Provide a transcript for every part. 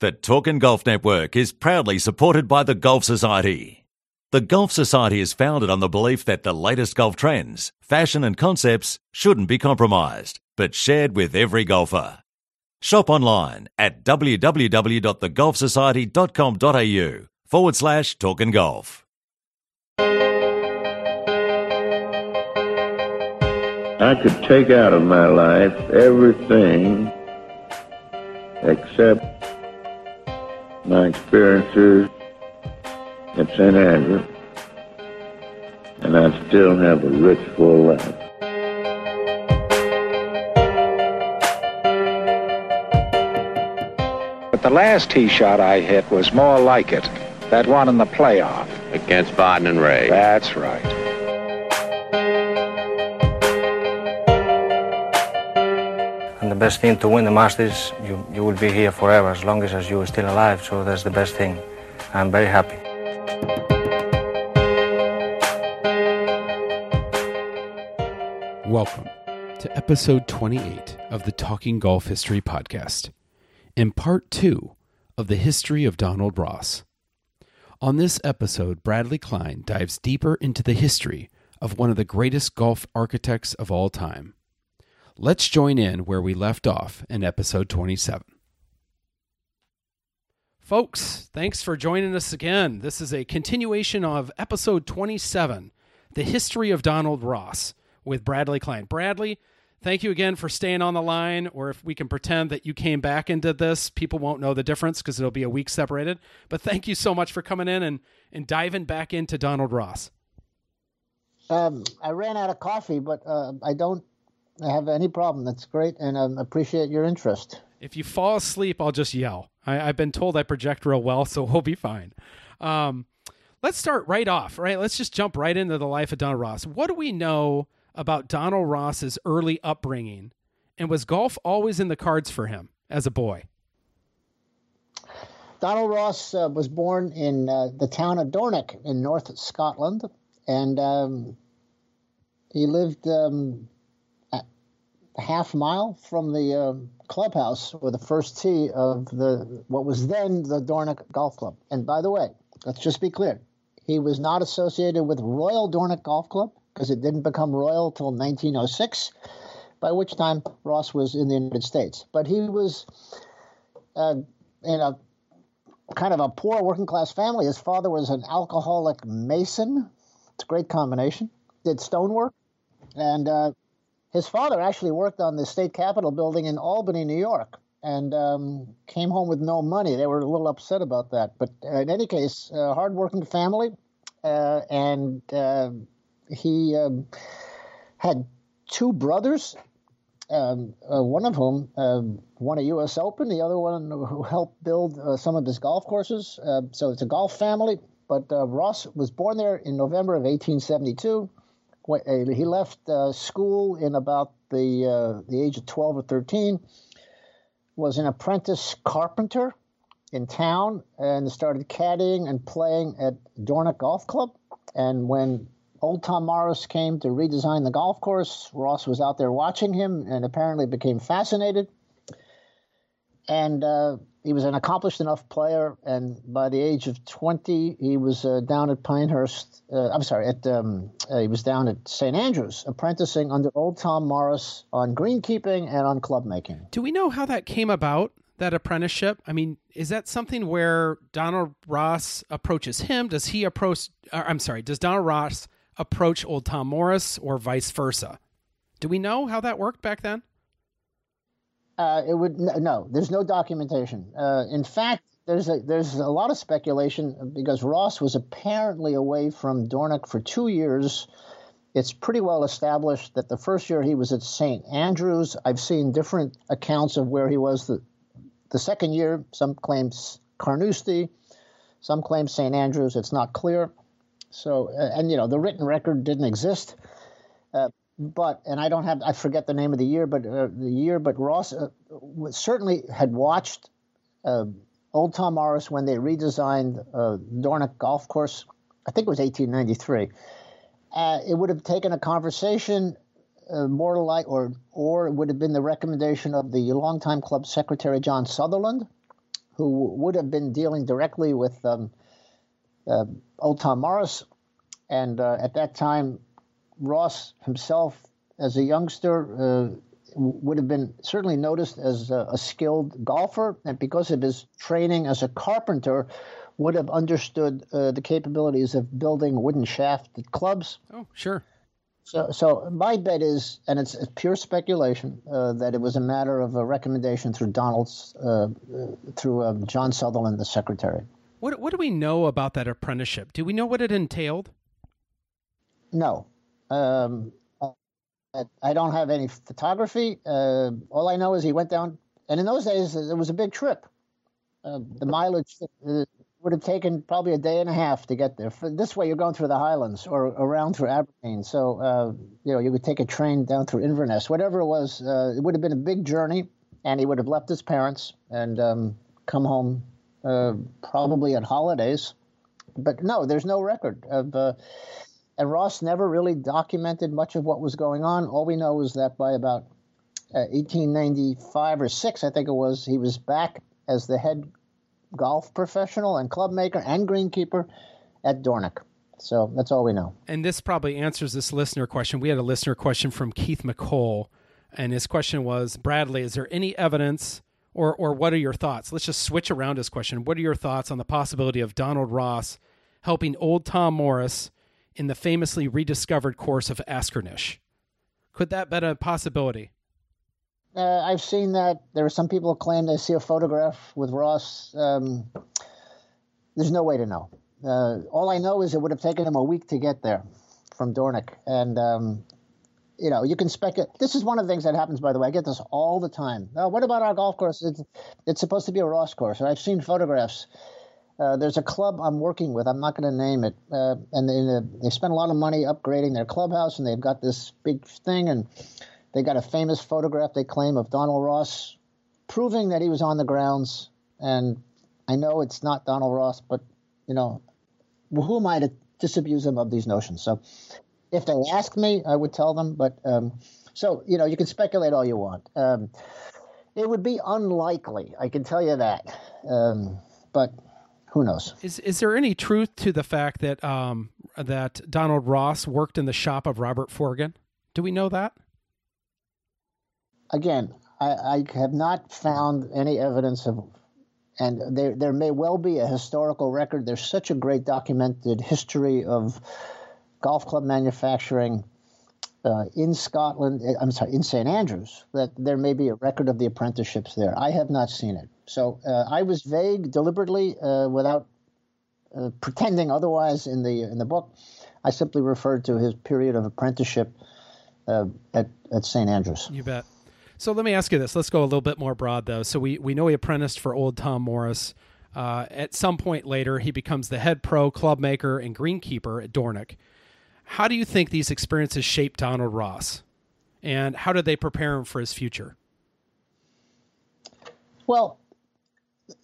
The Talkin' Golf Network is proudly supported by the Golf Society. The Golf Society is founded on the belief that the latest golf trends, fashion and concepts shouldn't be compromised, but shared with every golfer. Shop online at www.thegolfsociety.com.au/talkingolf. I could take out of my life everything except my experiences at St. Andrews, and I still have a rich, full life. But the last tee shot I hit was more like it, that one in the playoff. Against Barton and Ray. That's right. And the best thing to win the Masters, you will be here forever, as long as you are still alive, so that's the best thing. I'm very happy. Welcome to episode 28 of the Talking Golf History Podcast, and part 2 of the history of Donald Ross. On this episode, Bradley Klein dives deeper into the history of one of the greatest golf architects of all time. Let's join in where we left off in episode 27. Folks, thanks for joining us again. This is a continuation of episode 27, The History of Donald Ross, with Bradley Klein. Bradley, thank you again for staying on the line, or if we can pretend that you came back and did this, people won't know the difference because it'll be a week separated. But thank you so much for coming in and diving back into Donald Ross. I ran out of coffee, but I don't have any problem. That's great, and I appreciate your interest. If you fall asleep, I'll just yell. I've been told I project real well, so we'll be fine. Let's start right off, right? Let's just jump right into the life of Donald Ross. What do we know about Donald Ross's early upbringing, and was golf always in the cards for him as a boy? Donald Ross was born in the town of Dornoch in North Scotland, and he lived half mile from the clubhouse or the first tee of what was then the Dornoch Golf Club. And by the way, let's just be clear. He was not associated with Royal Dornoch Golf Club because it didn't become Royal till 1906, by which time Ross was in the United States. But he was in a kind of a poor working class family. His father was an alcoholic mason. It's a great combination. Did stonework, and his father actually worked on the state capitol building in Albany, New York, and came home with no money. They were a little upset about that. But in any case, a hardworking family, and he had two brothers, one of whom won a U.S. Open, the other one who helped build some of his golf courses. So it's a golf family. But Ross was born there in November of 1872. He left school in about the age of 12 or 13, was an apprentice carpenter in town, and started caddying and playing at Dornoch Golf Club. And when old Tom Morris came to redesign the golf course, Ross was out there watching him and apparently became fascinated. And he was an accomplished enough player, and by the age of 20, he was down at Pinehurst. He was down at St. Andrews, apprenticing under old Tom Morris on greenkeeping and on club making. Do we know how that came about, that apprenticeship? I mean, is that something where Donald Ross approaches him? Does Donald Ross approach old Tom Morris, or vice versa? Do we know how that worked back then? There's no documentation. In fact, there's a lot of speculation because Ross was apparently away from Dornoch for 2 years. It's pretty well established that the first year he was at St. Andrews. I've seen different accounts of where he was the second year. Some claim Carnoustie, some claim St. Andrews. It's not clear. So, the written record didn't exist. I forget the name of the year, but Ross certainly had watched old Tom Morris when they redesigned Dornoch Golf Course. I think it was 1893. It would have taken a conversation, or it would have been the recommendation of the longtime club secretary John Sutherland, who would have been dealing directly with old Tom Morris. And at that time, Ross himself, as a youngster, would have been certainly noticed as a skilled golfer, and because of his training as a carpenter, would have understood the capabilities of building wooden-shafted clubs. Oh, sure. So my bet is, and it's pure speculation, that it was a matter of a recommendation through John Sutherland, the secretary. What do we know about that apprenticeship? Do we know what it entailed? No. I don't have any photography. All I know is he went down, and in those days, it was a big trip. The mileage would have taken probably a day and a half to get there. This way, you're going through the Highlands or around through Aberdeen. So, you could take a train down through Inverness. Whatever it was, it would have been a big journey, and he would have left his parents and come home probably on holidays. But no, there's no record of... And Ross never really documented much of what was going on. All we know is that by about 1895 or 6, I think it was, he was back as the head golf professional and club maker and greenkeeper at Dornoch. So that's all we know. And this probably answers this listener question. We had a listener question from Keith McColl, and his question was, Bradley, is there any evidence or what are your thoughts? Let's just switch around his question. What are your thoughts on the possibility of Donald Ross helping old Tom Morris in the famously rediscovered course of Askernish? Could that be a possibility? I've seen that. There are some people who claim they see a photograph with Ross. There's no way to know. All I know is it would have taken him a week to get there from Dornoch. And, you can speculate. This is one of the things that happens, by the way. I get this all the time. Oh, what about our golf course? It's supposed to be a Ross course. I've seen photographs. There's a club I'm working with. I'm not going to name it. And they spent a lot of money upgrading their clubhouse, and they've got this big thing, and they got a famous photograph, they claim, of Donald Ross, proving that he was on the grounds. And I know it's not Donald Ross, but, who am I to disabuse him of these notions? So if they asked me, I would tell them. But you can speculate all you want. It would be unlikely. I can tell you that. But... who knows? Is there any truth to the fact that that Donald Ross worked in the shop of Robert Forgan? Do we know that? Again, I have not found any evidence of, and there may well be a historical record. There's such a great documented history of golf club manufacturing in Scotland. I'm sorry, in St. Andrews, that there may be a record of the apprenticeships there. I have not seen it. So I was vague deliberately without pretending otherwise in the book. I simply referred to his period of apprenticeship at St. Andrews. You bet. So let me ask you this. Let's go a little bit more broad, though. So we know he apprenticed for old Tom Morris. At some point later, he becomes the head pro, club maker, and greenkeeper at Dornoch. How do you think these experiences shaped Donald Ross? And how did they prepare him for his future? Well...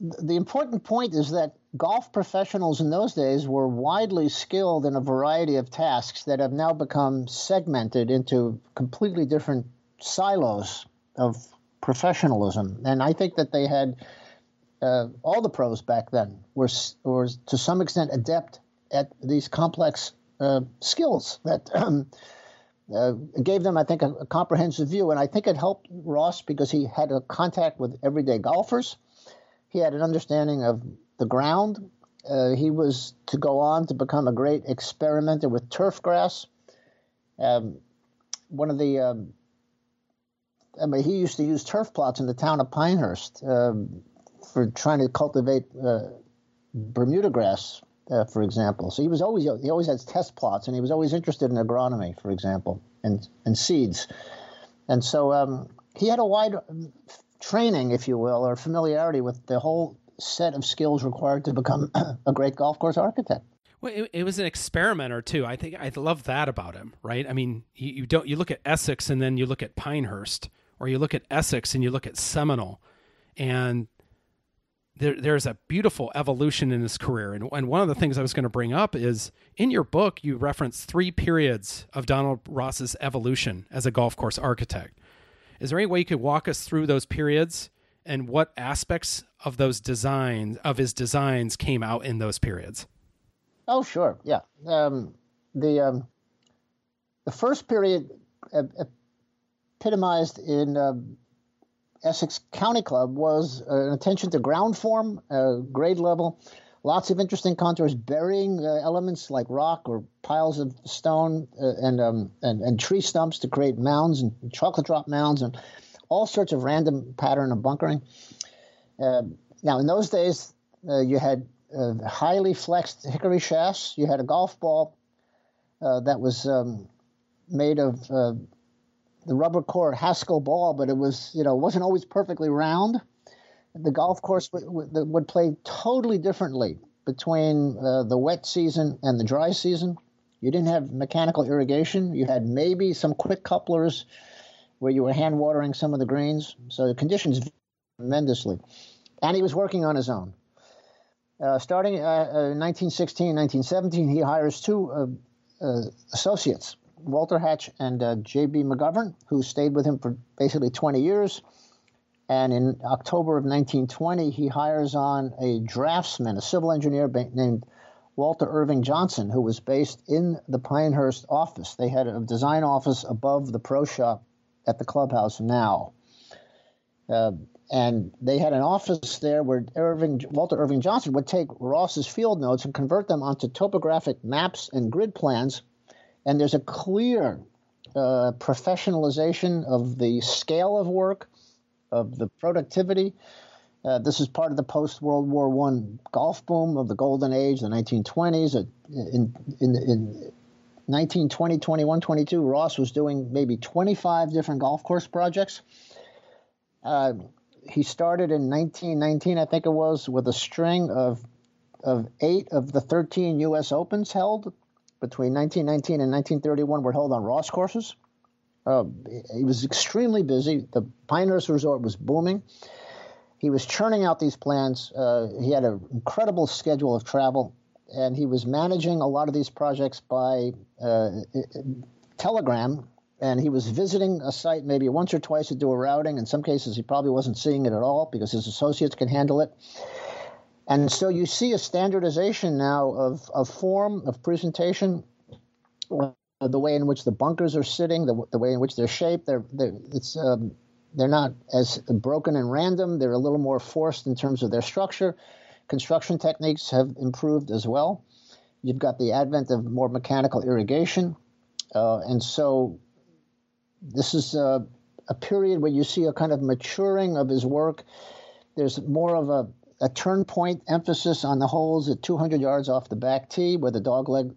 the important point is that golf professionals in those days were widely skilled in a variety of tasks that have now become segmented into completely different silos of professionalism. And I think that they had all the pros back then were to some extent adept at these complex skills that gave them, I think, a comprehensive view. And I think it helped Ross because he had a contact with everyday golfers. He had an understanding of the ground. He was to go on to become a great experimenter with turf grass. He used to use turf plots in the town of Pinehurst for trying to cultivate Bermuda grass, for example. So he always has test plots, and he was always interested in agronomy, for example, and seeds. And so he had a wide training, if you will, or familiarity with the whole set of skills required to become a great golf course architect. Well, it was an experimenter too. I think I love that about him, right? I mean, you look at Essex and then you look at Pinehurst, or you look at Essex and you look at Seminole, and there's a beautiful evolution in his career. And one of the things I was going to bring up is in your book, you reference 3 periods of Donald Ross's evolution as a golf course architect. Is there any way you could walk us through those periods and what aspects of those designs, of his designs, came out in those periods? Oh, sure. Yeah. The first period epitomized in Essex County Club was an attention to ground form, grade level, lots of interesting contours, burying elements like rock or piles of stone and tree stumps to create mounds and chocolate drop mounds and all sorts of random pattern and bunkering. Now, in those days, you had highly flexed hickory shafts. You had a golf ball that was made of the rubber core Haskell ball, but it was, wasn't always perfectly round. The golf course would play totally differently between the wet season and the dry season. You didn't have mechanical irrigation. You had maybe some quick couplers where you were hand watering some of the greens. So the conditions varied tremendously. And he was working on his own. Starting in 1916, 1917, he hires two associates, Walter Hatch and J.B. McGovern, who stayed with him for basically 20 years. And in October of 1920, he hires on a draftsman, a civil engineer named Walter Irving Johnson, who was based in the Pinehurst office. They had a design office above the pro shop at the clubhouse now. And they had an office there where Walter Irving Johnson would take Ross's field notes and convert them onto topographic maps and grid plans. And there's a clear professionalization of the scale of work, of the productivity. This is part of the post-World War I golf boom of the golden age, the 1920s. In 1920, 21, 22, Ross was doing maybe 25 different golf course projects. He started in 1919, I think it was, with a string of 8 of the 13 U.S. Opens held between 1919 and 1931 were held on Ross courses. He was extremely busy. The Pinehurst Resort was booming. He was churning out these plans. He had an incredible schedule of travel, and he was managing a lot of these projects by telegram, and he was visiting a site maybe once or twice to do a routing. In some cases, he probably wasn't seeing it at all because his associates could handle it. And so you see a standardization now of form, of presentation, the way in which the bunkers are sitting, the way in which they're shaped, they're not as broken and random. They're a little more forced in terms of their structure. Construction techniques have improved as well. You've got the advent of more mechanical irrigation. And so this is a period where you see a kind of maturing of his work. There's more of a turn point emphasis on the holes at 200 yards off the back tee where the dog leg,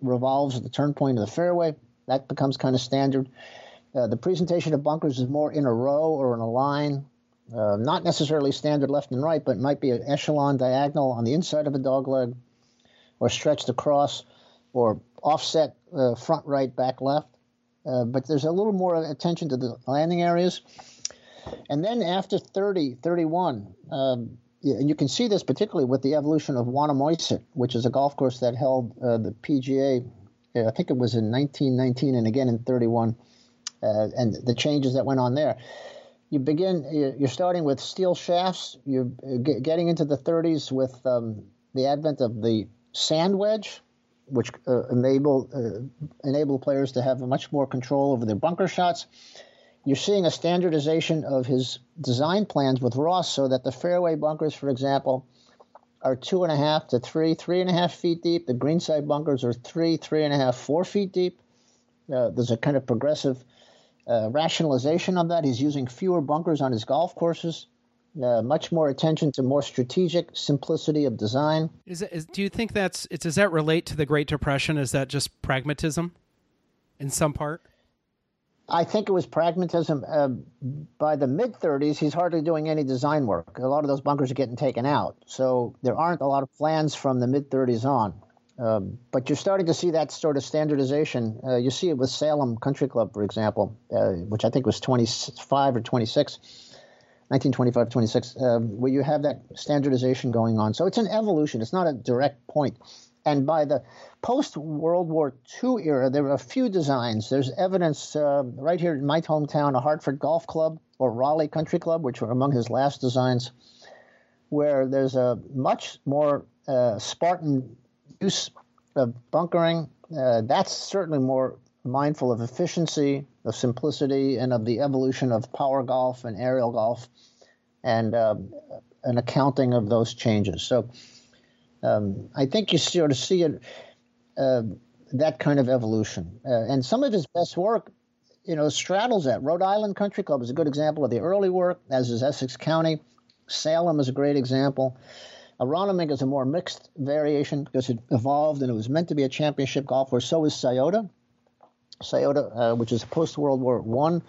revolves at the turn point of the fairway. That becomes kind of standard. The presentation of bunkers is more in a row or in a line, not necessarily standard left and right, but it might be an echelon diagonal on the inside of a dog leg or stretched across or offset front right, back left. But there's a little more attention to the landing areas. And then after 30, 31, and you can see this particularly with the evolution of Wanamoyset, which is a golf course that held the PGA, I think it was in 1919 and again in 31, and the changes that went on there. You're starting with steel shafts. You're getting into the 30s with the advent of the sand wedge, which enable players to have much more control over their bunker shots. You're seeing a standardization of his design plans with Ross so that the fairway bunkers, for example, are 2.5 to 3, 3.5 feet deep. The greenside bunkers are 3, 3.5, 4 feet deep. There's a kind of progressive rationalization of that. He's using fewer bunkers on his golf courses, much more attention to more strategic simplicity of design. Do you think does that relate to the Great Depression? Is that just pragmatism in some part? I think it was pragmatism. By the mid-30s, he's hardly doing any design work. A lot of those bunkers are getting taken out. So there aren't a lot of plans from the mid-30s on. But you're starting to see that sort of standardization. You see it with Salem Country Club, for example, which I think was 1925 or 26, where you have that standardization going on. So it's an evolution. It's not a direct point. And by the post-World War II era, there were a few designs. There's evidence right here in my hometown, a Hartford golf club or Raleigh Country Club, which were among his last designs, where there's a much more Spartan use of bunkering. That's certainly more mindful of efficiency, of simplicity, and of the evolution of power golf and aerial golf, and an accounting of those changes. So I think you sort of see it, that kind of evolution. And some of his best work, you know, straddles that. Rhode Island Country Club is a good example of the early work, as is Essex County. Salem is a great example. Aronimink is a more mixed variation because it evolved and it was meant to be a championship golf, where so is Scioto. Scioto, which is post-World War I,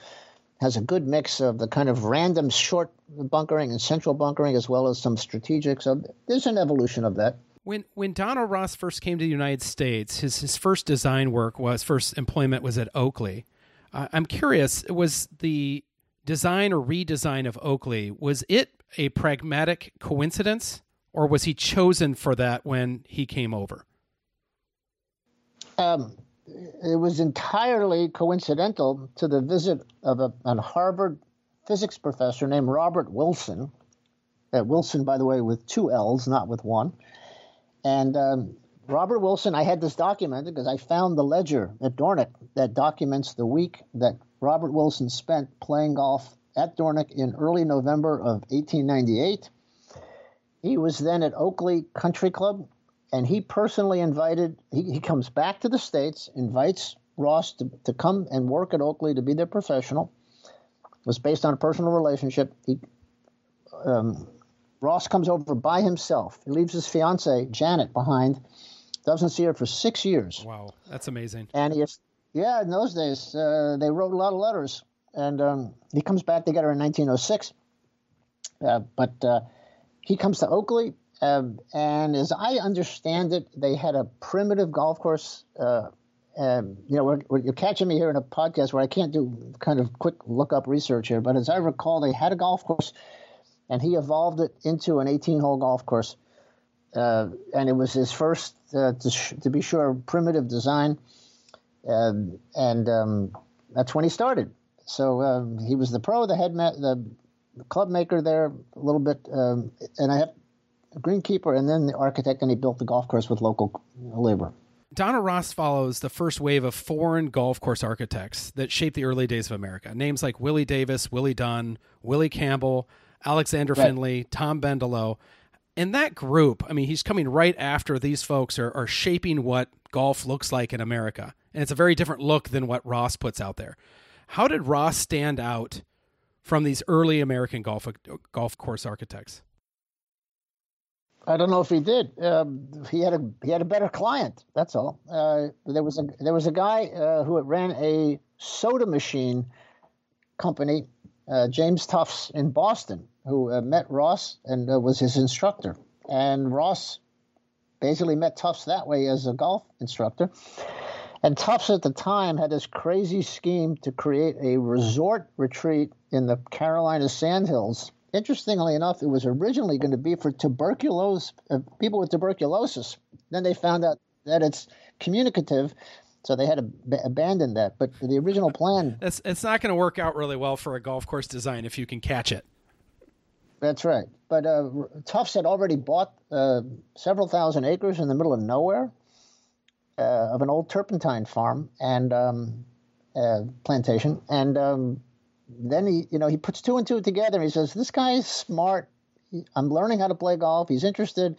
has a good mix of the kind of random short bunkering and central bunkering, as well as some strategic. So there's an evolution of that. When Don O'Ross first came to the United States, his first design work was, first employment was at Oakley. I'm curious, was the design or redesign of Oakley, was it a pragmatic coincidence, or was he chosen for that when he came over? It was entirely coincidental to the visit of a Harvard physics professor named Robert Wilson. Wilson, by the way, with two L's, not with one. And Robert Wilson, I had this documented because I found the ledger at Dornick that documents the week that Robert Wilson spent playing golf at Dornick in early November of 1898. He was then at Oakley Country Club, and he personally invited – he comes back to the States, invites Ross to come and work at Oakley to be their professional. It was based on a personal relationship. Ross comes over by himself. He leaves his fiancée, Janet, behind. Doesn't see her for 6 years. Wow, that's amazing. And in those days, they wrote a lot of letters. And he comes back together in 1906. But he comes to Oakley, and as I understand it, they had a primitive golf course. You know, you're catching me here in a podcast where I can't do kind of quick look-up research here. But as I recall, they had a golf course, and he evolved it into an 18-hole golf course. And it was his first, to be sure, primitive design. That's when he started. So he was the pro, the club maker there a little bit, and I have a greenkeeper, and then the architect, and he built the golf course with local labor. Don O'Ross follows the first wave of foreign golf course architects that shaped the early days of America. Names like Willie Davis, Willie Dunn, Willie Campbell, Alexander Findlay, Tom Bendelow. And that group, I mean, he's coming right after these folks are shaping what golf looks like in America. And it's a very different look than what Ross puts out there. How did Ross stand out from these early American golf course architects? I don't know if he did. He had a better client. That's all. There was a guy who ran a soda machine company, James Tufts in Boston, who met Ross and was his instructor. And Ross basically met Tufts that way as a golf instructor. And Tufts at the time had this crazy scheme to create a resort retreat in the Carolina Sandhills. Interestingly enough, it was originally going to be for people with tuberculosis. Then they found out that it's communicative, so they had to abandon that. But the original plan... it's not going to work out really well for a golf course design if you can catch it. That's right. But Tufts had already bought several thousand acres in the middle of nowhere, of an old turpentine farm and plantation, and then he puts two and two together, and he says, "This guy is smart. I'm learning how to play golf. He's interested.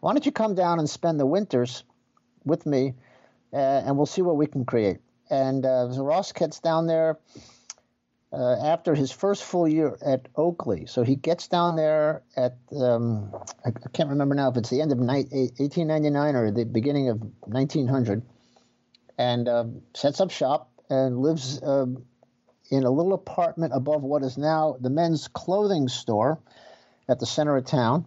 Why don't you come down and spend the winters with me, and we'll see what we can create." And so Ross gets down there after his first full year at Oakley. So he gets down there at, I can't remember now if it's the end of 1899 or the beginning of 1900, and sets up shop and lives in a little apartment above what is now the men's clothing store at the center of town.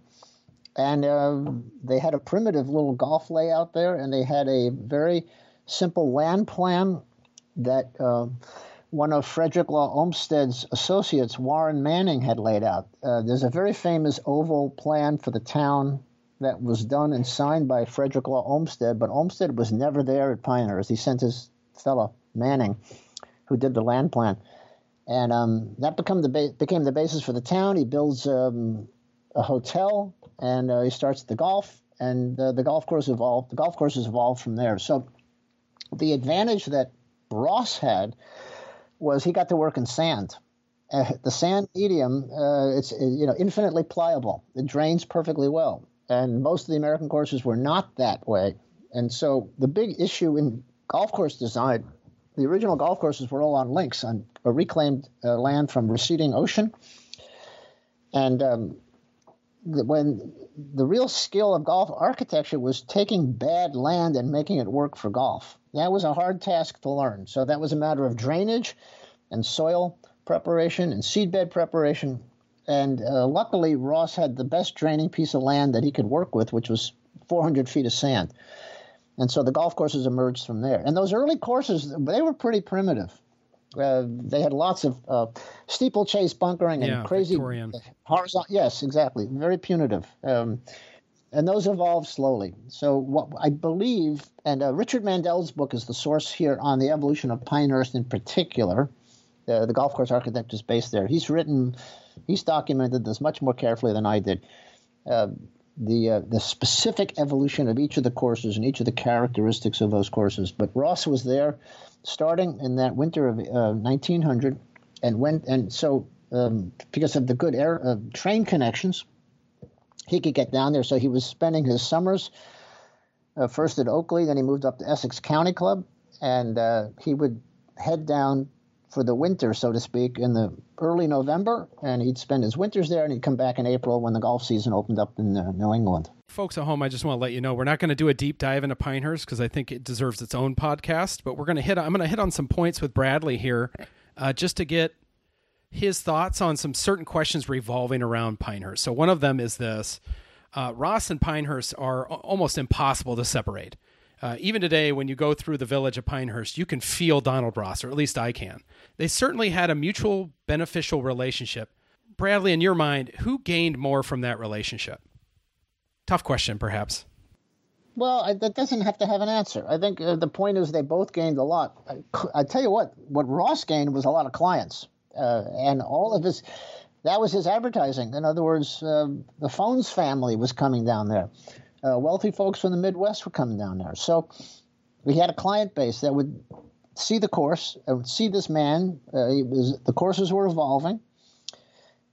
And they had a primitive little golf layout there, and they had a very simple land plan that one of Frederick Law Olmsted's associates, Warren Manning, had laid out. There's a very famous oval plan for the town that was done and signed by Frederick Law Olmsted, but Olmsted was never there at Pinehurst. He sent his fellow Manning, who did the land plan. And that became the basis for the town. He builds a hotel, and he starts the golf, and the golf course evolved. The golf course evolved from there. So the advantage that Ross had was he got to work in sand. The sand medium, it's infinitely pliable. It drains perfectly well, and most of the American courses were not that way. And so the big issue in golf course design, the original golf courses were all on links, on a reclaimed land from receding ocean. And when the real skill of golf architecture was taking bad land and making it work for golf. That was a hard task to learn. So that was a matter of drainage and soil preparation and seedbed preparation. And luckily, Ross had the best draining piece of land that he could work with, which was 400 feet of sand. And so the golf courses emerged from there. And those early courses, they were pretty primitive. They had lots of steeplechase bunkering and crazy Victorian. Horizontal. Yes, exactly. Very punitive. And those evolved slowly. So what I believe, and Richard Mandel's book is the source here on the evolution of Pine Earth in particular. The golf course architect is based there. He's documented this much more carefully than I did. The specific evolution of each of the courses and each of the characteristics of those courses. But Ross was there starting in that winter of 1900 and so because of the good air train connections, he could get down there. So he was spending his summers first at Oakley, then he moved up to Essex County Club, and he would head down for the winter, so to speak, in the early November, and he'd spend his winters there, and he'd come back in April when the golf season opened up in New England. Folks at home, I just want to let you know, we're not going to do a deep dive into Pinehurst because I think it deserves its own podcast, but I'm going to hit on some points with Bradley here just to get his thoughts on some certain questions revolving around Pinehurst. So one of them is this. Ross and Pinehurst are almost impossible to separate. Even today, when you go through the village of Pinehurst, you can feel Donald Ross, or at least I can. They certainly had a mutual beneficial relationship. Bradley, in your mind, who gained more from that relationship? Tough question, perhaps. Well, that doesn't have to have an answer. I think the point is they both gained a lot. I tell you what Ross gained was a lot of clients. And all of his, that was his advertising. In other words, the Phones family was coming down there. Wealthy folks from the Midwest were coming down there. So we had a client base that would see the course, would see this man. The courses were evolving.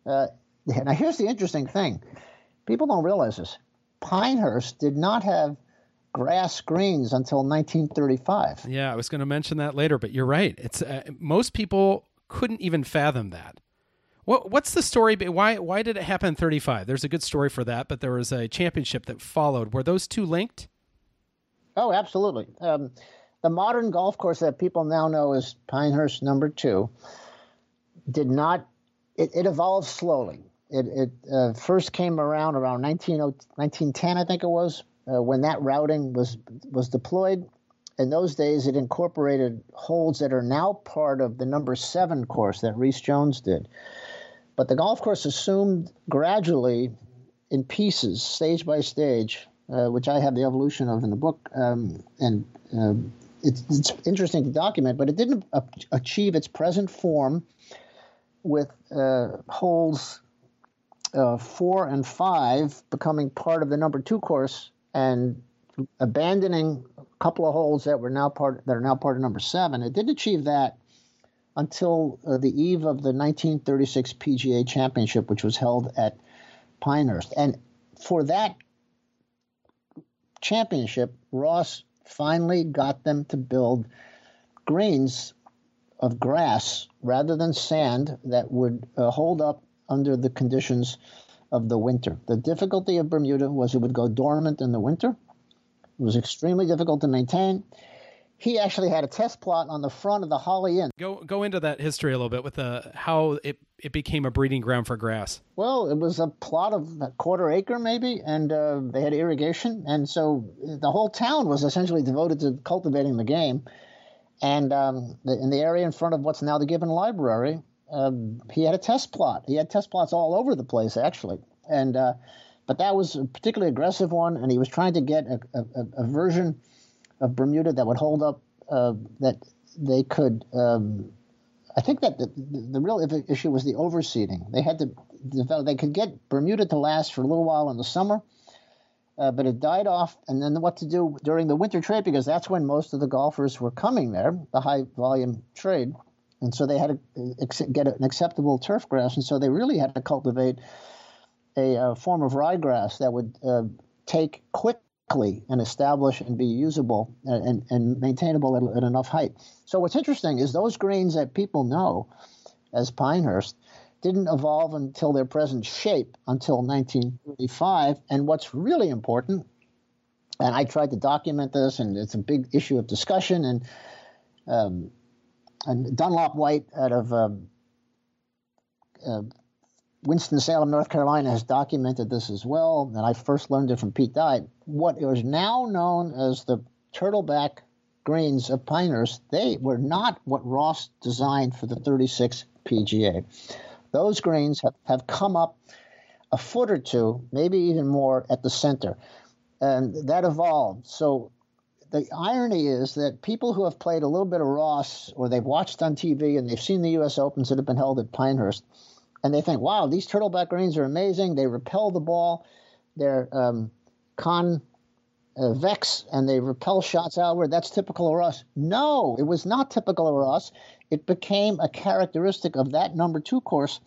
Now, here's the interesting thing. People don't realize this. Pinehurst did not have grass greens until 1935. Yeah, I was going to mention that later, but you're right. It's most people couldn't even fathom that. What's the story? Why did it happen in 35? There's a good story for that, but there was a championship that followed. Were those two linked? Oh, absolutely. The modern golf course that people now know as Pinehurst Number 2 did not. It evolved slowly. It first came around 1910, I think it was, when that routing was deployed. In those days, it incorporated holes that are now part of the number 7 course that Rhys Jones did. But the golf course assumed gradually, in pieces, stage by stage, which I have the evolution of in the book, and it's interesting to document, but it didn't achieve its present form with holes 4 and 5 becoming part of the number 2 course and abandoning a couple of holes that are now part of number 7. It didn't achieve that until the eve of the 1936 PGA Championship, which was held at Pinehurst. And for that championship, Ross finally got them to build greens of grass rather than sand that would hold up under the conditions of the winter. The difficulty of Bermuda was it would go dormant in the winter. It was extremely difficult to maintain. He actually had a test plot on the front of the Holiday Inn. Go into that history a little bit with how it became a breeding ground for grass. Well, it was a plot of a quarter acre maybe, and they had irrigation. And so the whole town was essentially devoted to cultivating the game. And in the area in front of what's now the Gibbon Library, he had a test plot. He had test plots all over the place, actually. And but that was a particularly aggressive one, and he was trying to get a version of Bermuda that would hold up, that they could I think that the real issue was the overseeding. They had to – they could get Bermuda to last for a little while in the summer, but it died off. And then what to do during the winter trade, because that's when most of the golfers were coming there, the high-volume trade. And so they had to get an acceptable turf grass. And so they really had to cultivate a form of ryegrass that would take quickly and establish and be usable and maintainable at enough height. So what's interesting is those greens that people know as Pinehurst didn't evolve until their present shape until 1935. And what's really important, and I tried to document this, and it's a big issue of discussion, and Dunlop White out of Winston-Salem, North Carolina, has documented this as well. And I first learned it from Pete Dye. What is now known as the turtleback greens of Pinehurst, they were not what Ross designed for the 36 PGA. Those greens have come up a foot or two, maybe even more, at the center. And that evolved. So the irony is that people who have played a little bit of Ross, or they've watched on TV and they've seen the U.S. Opens that have been held at Pinehurst, and they think, wow, these turtleback greens are amazing. They repel the ball. They're convex, and they repel shots outward. That's typical of Ross. No, it was not typical of Ross. It became a characteristic of that number two course,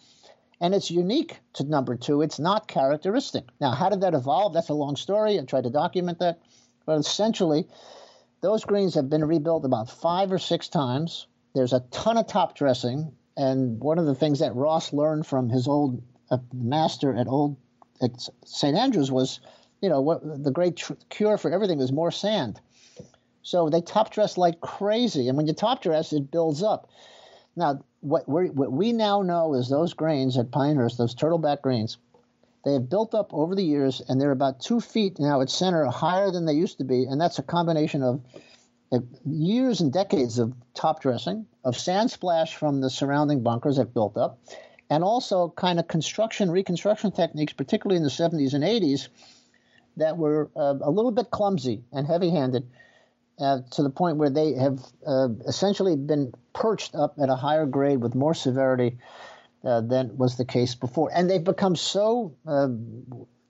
and it's unique to number two. It's not characteristic. Now, how did that evolve? That's a long story. I tried to document that. But essentially, those greens have been rebuilt about 5 or 6 times. There's a ton of top dressing. And one of the things that Ross learned from his old master at St. Andrews was, you know, the great cure for everything was more sand. So they top dress like crazy. And when you top dress, it builds up. Now, what we now know is those greens at Pinehurst, those turtleback greens, they have built up over the years, and they're about 2 feet now at center higher than they used to be, and that's a combination of years and decades of top dressing, of sand splash from the surrounding bunkers that built up, and also kind of construction, reconstruction techniques, particularly in the 70s and 80s, that were a little bit clumsy and heavy-handed to the point where they have essentially been perched up at a higher grade with more severity than was the case before. And they've become so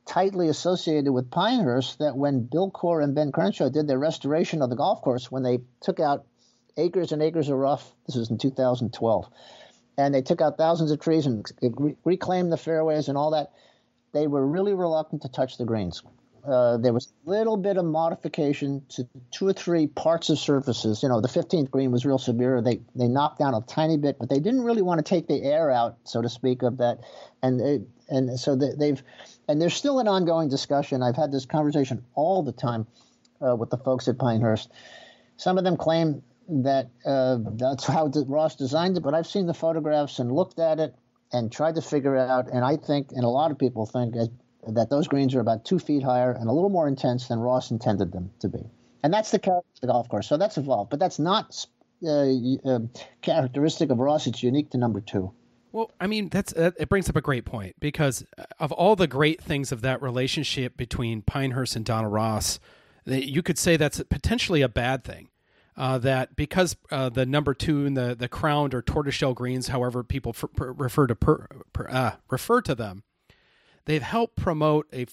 tightly associated with Pinehurst that when Bill Corr and Ben Crenshaw did their restoration of the golf course, when they took out acres and acres of rough, this was in 2012, and they took out thousands of trees and reclaimed the fairways and all that, they were really reluctant to touch the greens. There was a little bit of modification to 2 or 3 parts of surfaces. You know, the 15th green was real severe. They knocked down a tiny bit, but they didn't really want to take the air out, so to speak, of that. And there's still an ongoing discussion. I've had this conversation all the time with the folks at Pinehurst. Some of them claim that that's how Ross designed it, but I've seen the photographs and looked at it and tried to figure it out. And I think, and a lot of people think, that those greens are about 2 feet higher and a little more intense than Ross intended them to be. And that's the character of the golf course. So that's evolved. But that's not characteristic of Ross. It's unique to number two. Well, I mean, it brings up a great point, because of all the great things of that relationship between Pinehurst and Donna Ross, you could say that's potentially a bad thing. That because the number two and the crowned or tortoiseshell greens, however people refer to them, they've helped promote a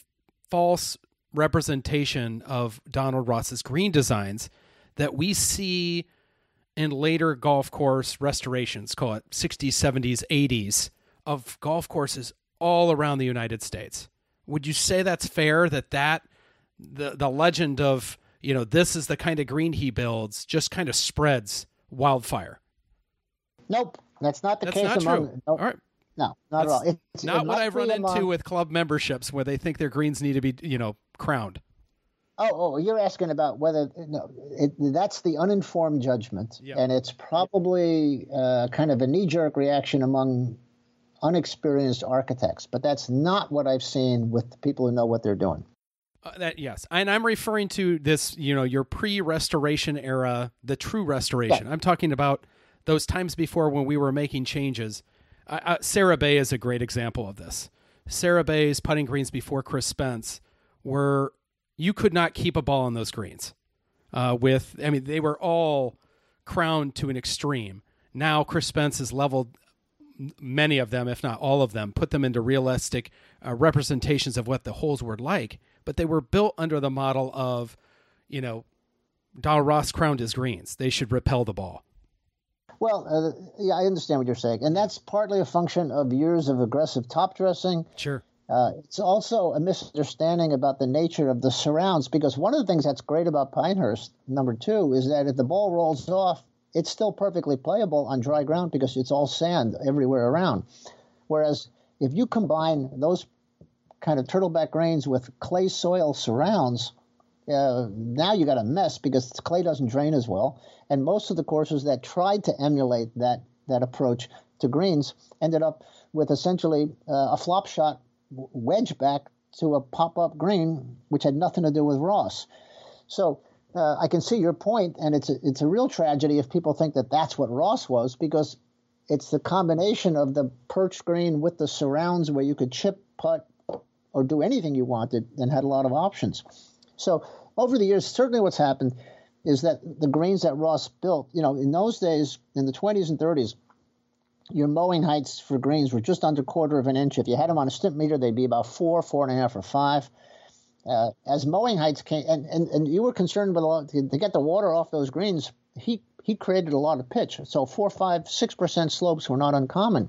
false representation of Donald Ross's green designs that we see in later golf course restorations, call it 60s, 70s, 80s, of golf courses all around the United States. Would you say that's fair, that the legend of, you know, this is the kind of green he builds, just kind of spreads wildfire? Nope, that's not the case. That's not true. Nope. All right. No, not at all. It's not what I've run into with club memberships, where they think their greens need to be, you know, crowned. Oh, you're asking about whether that's the uninformed judgment, yep. And it's probably kind of a knee-jerk reaction among unexperienced architects. But that's not what I've seen with the people who know what they're doing. Yes, and I'm referring to this, you know, your pre-restoration era, the true restoration. Yeah. I'm talking about those times before when we were making changes. Sarah Bay is a great example of this. Sarah Bay's putting greens before Chris Spence were, you could not keep a ball on those greens. They were all crowned to an extreme. Now Chris Spence has leveled many of them, if not all of them, put them into realistic representations of what the holes were like, but they were built under the model of, you know, Dal Ross crowned his greens. They should repel the ball. Well, yeah, I understand what you're saying. And that's partly a function of years of aggressive top dressing. Sure. It's also a misunderstanding about the nature of the surrounds, because one of the things that's great about Pinehurst, number two, is that if the ball rolls off, it's still perfectly playable on dry ground because it's all sand everywhere around. Whereas if you combine those kind of turtleback grains with clay soil surrounds, now you got a mess because clay doesn't drain as well. And most of the courses that tried to emulate that approach to greens ended up with essentially a flop shot wedge back to a pop-up green, which had nothing to do with Ross. So I can see your point, and it's a real tragedy if people think that that's what Ross was, because it's the combination of the perch green with the surrounds where you could chip, putt, or do anything you wanted and had a lot of options. So over the years, certainly what's happened is that the greens that Ross built, you know, in those days, in the 20s and 30s, your mowing heights for greens were just under a quarter of an inch. If you had them on a stimp meter, they'd be about 4, 4.5, or 5. As mowing heights came, and you were concerned with to get the water off those greens, he created a lot of pitch. So 4, 5, 6% slopes were not uncommon.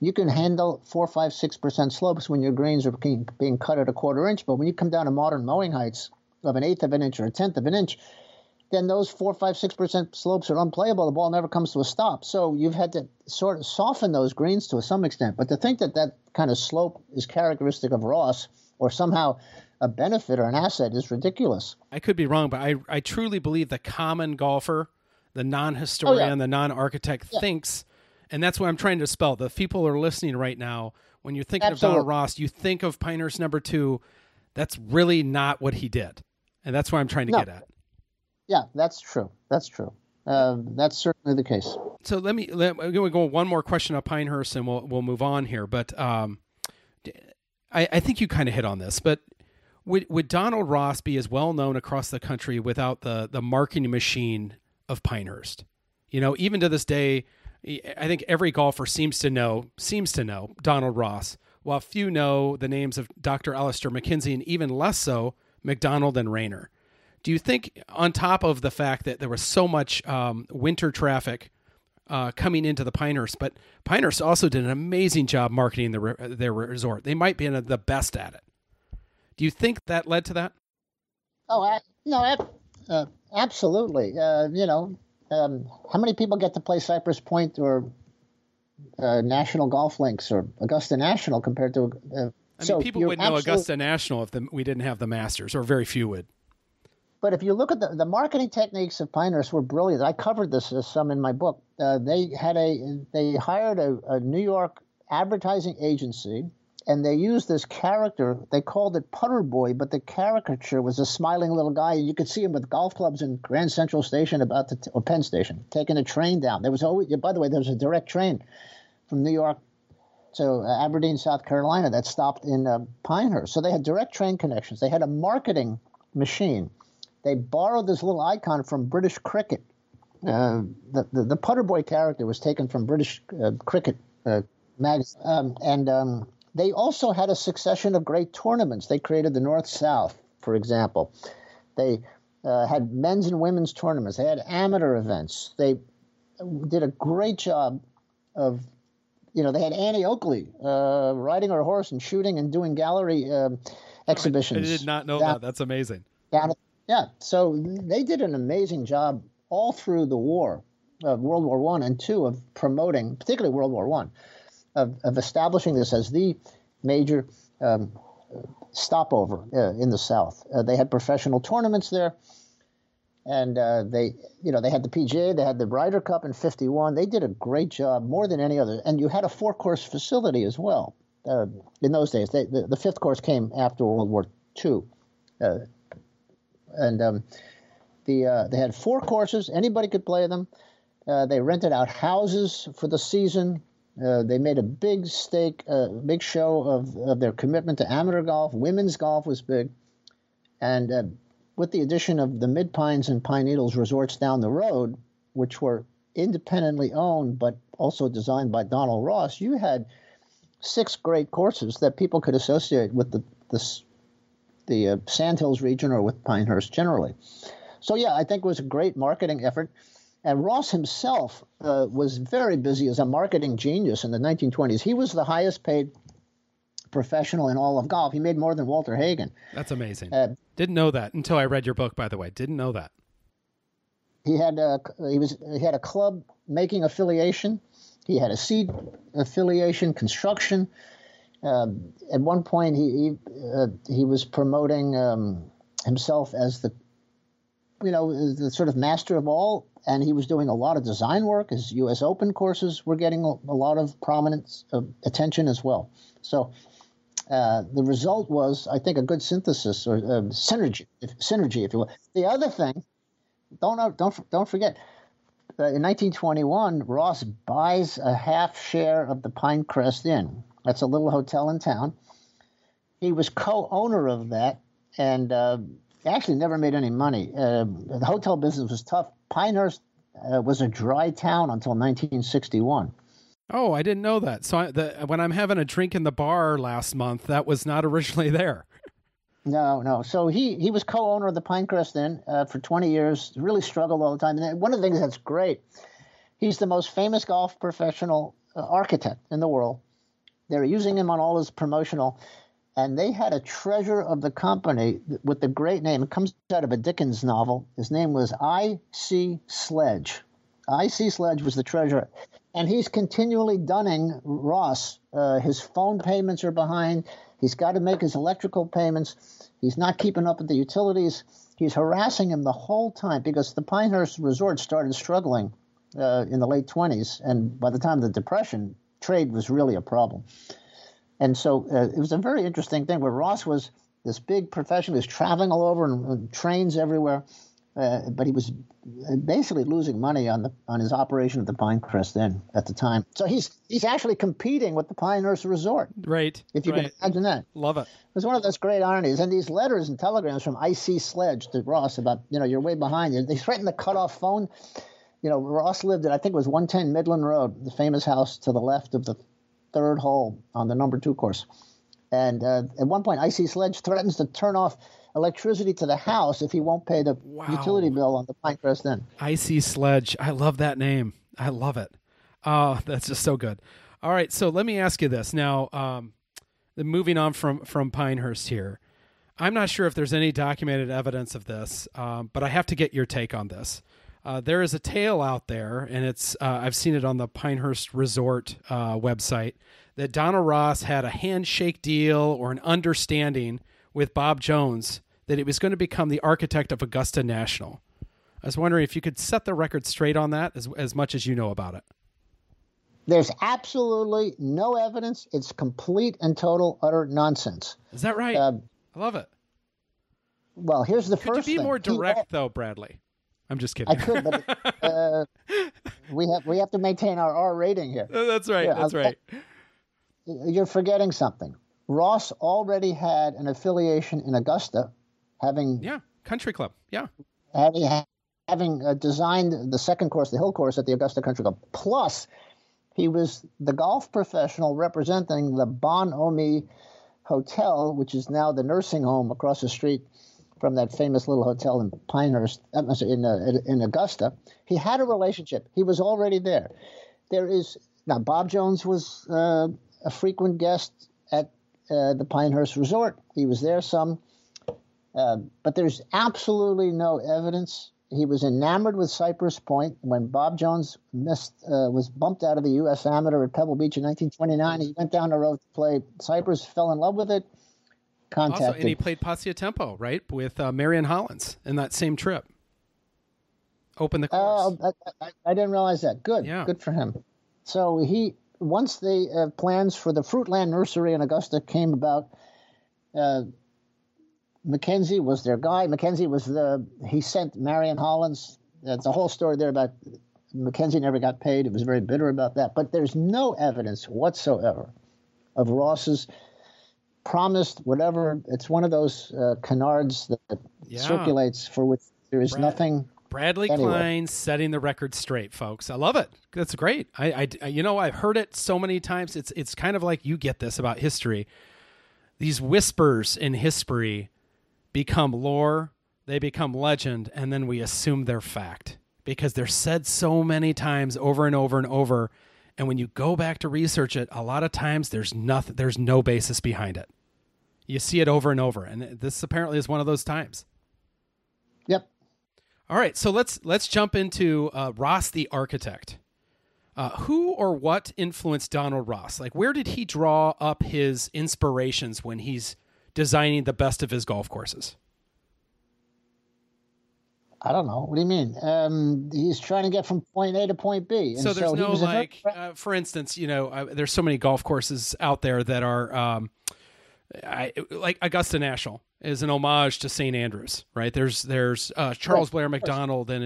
You can handle 4, 5, 6% slopes when your greens are being cut at a quarter inch. But when you come down to modern mowing heights of 1/8 of an inch or 1/10 of an inch, then those 4, 5, 6% slopes are unplayable. The ball never comes to a stop. So you've had to sort of soften those greens to some extent. But to think that that kind of slope is characteristic of Ross or somehow a benefit or an asset is ridiculous. I could be wrong, but I truly believe the common golfer, the non-historian, the non-architect thinks, and that's what I'm trying to dispel. The people who are listening right now, when you're thinking of Dal Ross, you think of Pinehurst number 2. That's really not what he did. And that's what I'm trying to get at. Yeah, that's true. That's true. That's certainly the case. So let me go one more question on Pinehurst and we'll move on here. But I think you kind of hit on this, but would Donald Ross be as well known across the country without the marketing machine of Pinehurst? You know, even to this day, I think every golfer seems to know Donald Ross, while few know the names of Dr. Alistair McKenzie and even less so McDonald and Rayner. Do you think, on top of the fact that there was so much winter traffic coming into the Pinehurst, but Pinehurst also did an amazing job marketing their resort. They might be the best at it. Do you think that led to that? Oh, no, absolutely. How many people get to play Cypress Point or National Golf Links or Augusta National compared to? People would know Augusta National if we didn't have the Masters, or very few would. But if you look at the marketing techniques of Pinehurst, were brilliant. I covered this some in my book. They hired a New York advertising agency. And they used this character, they called it Putter Boy, but the caricature was a smiling little guy. And you could see him with golf clubs in Grand Central Station or Penn Station, taking a train down. There was always, by the way, there was a direct train from New York to Aberdeen, South Carolina that stopped in Pinehurst. So they had direct train connections. They had a marketing machine. They borrowed this little icon from British cricket. The Putter Boy character was taken from British cricket magazine. They also had a succession of great tournaments. They created the North-South, for example. They had men's and women's tournaments. They had amateur events. They did a great job of, you know, they had Annie Oakley riding her horse and shooting and doing gallery exhibitions. I did not know that. That's amazing. Yeah. So they did an amazing job all through the war, World War I and II, of promoting, particularly World War I. Of establishing this as the major stopover in the South. They had professional tournaments there, and they had the PGA, they had the Ryder Cup in 1951. They did a great job, more than any other. And you had a four-course facility as well in those days. The fifth course came after World War II. They had four courses. Anybody could play them. They rented out houses for the season. They made a big show of their commitment to amateur golf. Women's golf was big. And with the addition of the Mid Pines and Pine Needles resorts down the road, which were independently owned but also designed by Donald Ross, you had six great courses that people could associate with the Sandhills region or with Pinehurst generally. So, yeah, I think it was a great marketing effort. And Ross himself was very busy as a marketing genius in the 1920s. He was the highest paid professional in all of golf. He made more than Walter Hagen. That's amazing. Didn't know that until I read your book, by the way. Didn't know that. He had a club making affiliation. He had a seed affiliation, construction. At one point, he was promoting himself as the sort of master of all, and he was doing a lot of design work. His U.S. Open courses were getting a lot of prominence, attention as well. So the result was, I think, a good synthesis or synergy, if you will. The other thing, don't forget, in 1921, Ross buys a half share of the Pinecrest Inn. That's a little hotel in town. He was co-owner of that, and actually never made any money. The hotel business was tough. Pinehurst was a dry town until 1961. Oh, I didn't know that. So when I'm having a drink in the bar last month, that was not originally there. No. So he was co-owner of the Pinecrest Inn for 20 years, really struggled all the time. And one of the things that's great, he's the most famous golf professional architect in the world. They were using him on all his promotional. And they had a treasurer of the company with the great name. It comes out of a Dickens novel. His name was I.C. Sledge. I.C. Sledge was the treasurer. And he's continually dunning Ross. His phone payments are behind. He's got to make his electrical payments. He's not keeping up with the utilities. He's harassing him the whole time because the Pinehurst Resort started struggling in the late 20s. And by the time of the Depression, trade was really a problem. And so it was a very interesting thing where Ross was this big professional. He was traveling all over and trains everywhere, but he was basically losing money on his operation of the Pinecrest Inn at the time. So he's actually competing with the Pinehurst Resort. Right. If you can imagine that. Love it. It was one of those great ironies. And these letters and telegrams from I.C. Sledge to Ross about, you're way behind. They threatened to cut off phone. Ross lived at, I think it was 110 Midland Road, the famous house to the left of the third hole on the number 2 course. And at one point, I.C. Sledge threatens to turn off electricity to the house if he won't pay the utility bill on the Pinecrest Inn. I.C. Sledge. I love that name. I love it. Oh, that's just so good. All right, so let me ask you this. Now, moving on from Pinehurst here, I'm not sure if there's any documented evidence of this, but I have to get your take on this. There is a tale out there, and it's I've seen it on the Pinehurst Resort website, that Donald Ross had a handshake deal or an understanding with Bob Jones that he was going to become the architect of Augusta National. I was wondering if you could set the record straight on that as much as you know about it. There's absolutely no evidence. It's complete and total, utter nonsense. Is that right? I love it. Well, here's the first thing. Could you be more direct, though, Bradley? I'm just kidding. I could, but we have to maintain our R rating here. That's right. You're forgetting something. Ross already had an affiliation in Augusta, Country Club. Yeah, having designed the second course, the Hill course at the Augusta Country Club. Plus, he was the golf professional representing the Bon Homme Hotel, which is now the nursing home across the street from that famous little hotel in Pinehurst, in Augusta. He had a relationship. He was already there. Now, Bob Jones was a frequent guest at the Pinehurst Resort. He was there some. But there's absolutely no evidence. He was enamored with Cypress Point. When Bob Jones was bumped out of the U.S. Amateur at Pebble Beach in 1929, he went down the road to play Cypress, fell in love with it. Also, and he played Passiatempo, right, with Marion Hollins in that same trip. Open the course. I didn't realize that. Good. Yeah. Good for him. So once the plans for the Fruitland Nursery in Augusta came about, Mackenzie was their guy. He sent Marion Hollins. That's a whole story there about Mackenzie never got paid. It was very bitter about that. But there's no evidence whatsoever of Ross's promised whatever. It's one of those canards that circulates for which there is nothing Bradley Klein setting the record straight, folks. I love it. That's great. I've heard it so many times. It's kind of like you get this about history. These whispers in history become lore. They become legend, and then we assume they're fact because they're said so many times over and over and over. And when you go back to research it, a lot of times there's nothing. There's no basis behind it. You see it over and over, and this apparently is one of those times. Yep. All right, so let's jump into Ross the Architect. Who or what influenced Donald Ross? Like, where did he draw up his inspirations when he's designing the best of his golf courses? I don't know. What do you mean? He's trying to get from point A to point B. And so there's for instance, there's so many golf courses out there that are like Augusta National is an homage to St. Andrews, right? There's Charles Blair McDonald and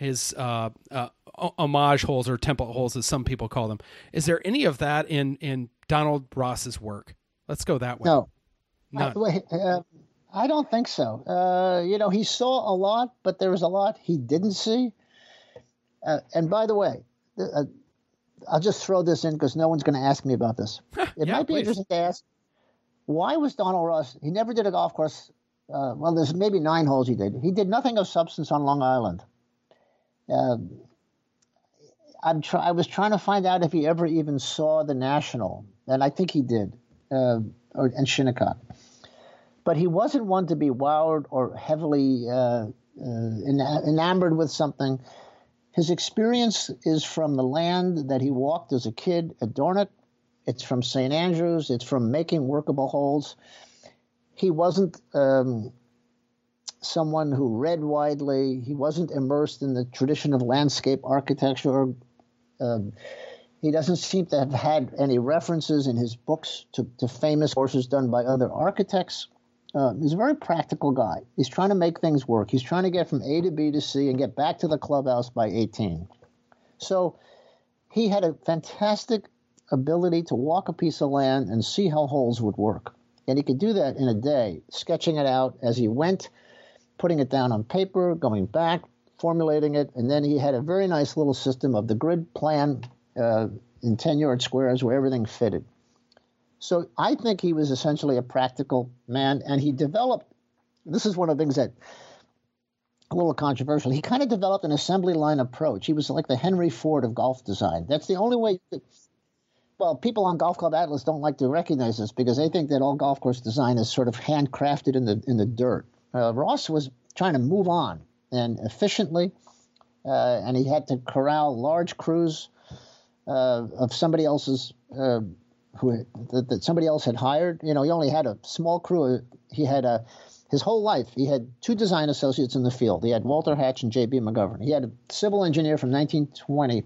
his homage holes or template holes, as some people call them. Is there any of that in Donald Ross's work? Let's go that way. No, I don't think so. He saw a lot, but there was a lot he didn't see. And by the way, I'll just throw this in because no one's going to ask me about this. It might be interesting to ask. Why was Donald Ross? He never did a golf course. There's maybe 9 holes he did. He did nothing of substance on Long Island. I was trying to find out if he ever even saw the National, and I think he did, and Shinnecock. But he wasn't one to be wowed or heavily enamored with something. His experience is from the land that he walked as a kid at Dornet. It's from St. Andrews. It's from making workable holes. He wasn't someone who read widely. He wasn't immersed in the tradition of landscape architecture. He doesn't seem to have had any references in his books to famous courses done by other architects. He's a very practical guy. He's trying to make things work. He's trying to get from A to B to C and get back to the clubhouse by 18. So he had a fantastic ability to walk a piece of land and see how holes would work. And he could do that in a day, sketching it out as he went, putting it down on paper, going back, formulating it. And then he had a very nice little system of the grid plan in 10-yard squares where everything fitted. So I think he was essentially a practical man. And he developed, this is one of the things that a little controversial, he kind of developed an assembly line approach. He was like the Henry Ford of golf design. That's the only way you could. Well, people on Golf Club Atlas don't like to recognize this because they think that all golf course design is sort of handcrafted in the dirt. Ross was trying to move on and efficiently, and he had to corral large crews of somebody else's that somebody else had hired. He only had a small crew. He had his whole life. He had 2 design associates in the field. He had Walter Hatch and J.B. McGovern. He had a civil engineer from 1920.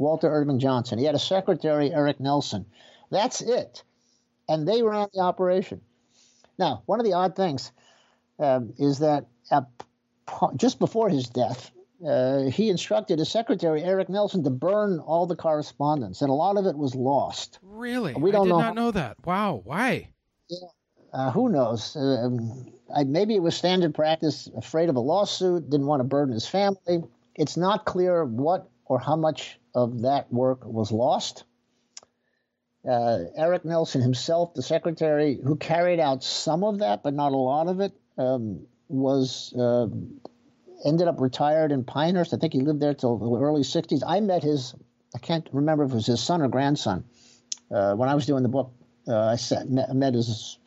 Walter Erdman Johnson. He had a secretary, Eric Nelson. That's it. And they ran the operation. Now, one of the odd things is that just before his death, he instructed his secretary, Eric Nelson, to burn all the correspondence, and a lot of it was lost. Really? I did not know that. Wow. Why? Yeah. Who knows? Maybe it was standard practice, afraid of a lawsuit, didn't want to burden his family. It's not clear what or how much of that work was lost. Eric Nelson himself, the secretary, who carried out some of that, but not a lot of it, ended up retired in Pinehurst. I think he lived there till the early 60s. I met I can't remember if it was his son or grandson. When I was doing the book, I met his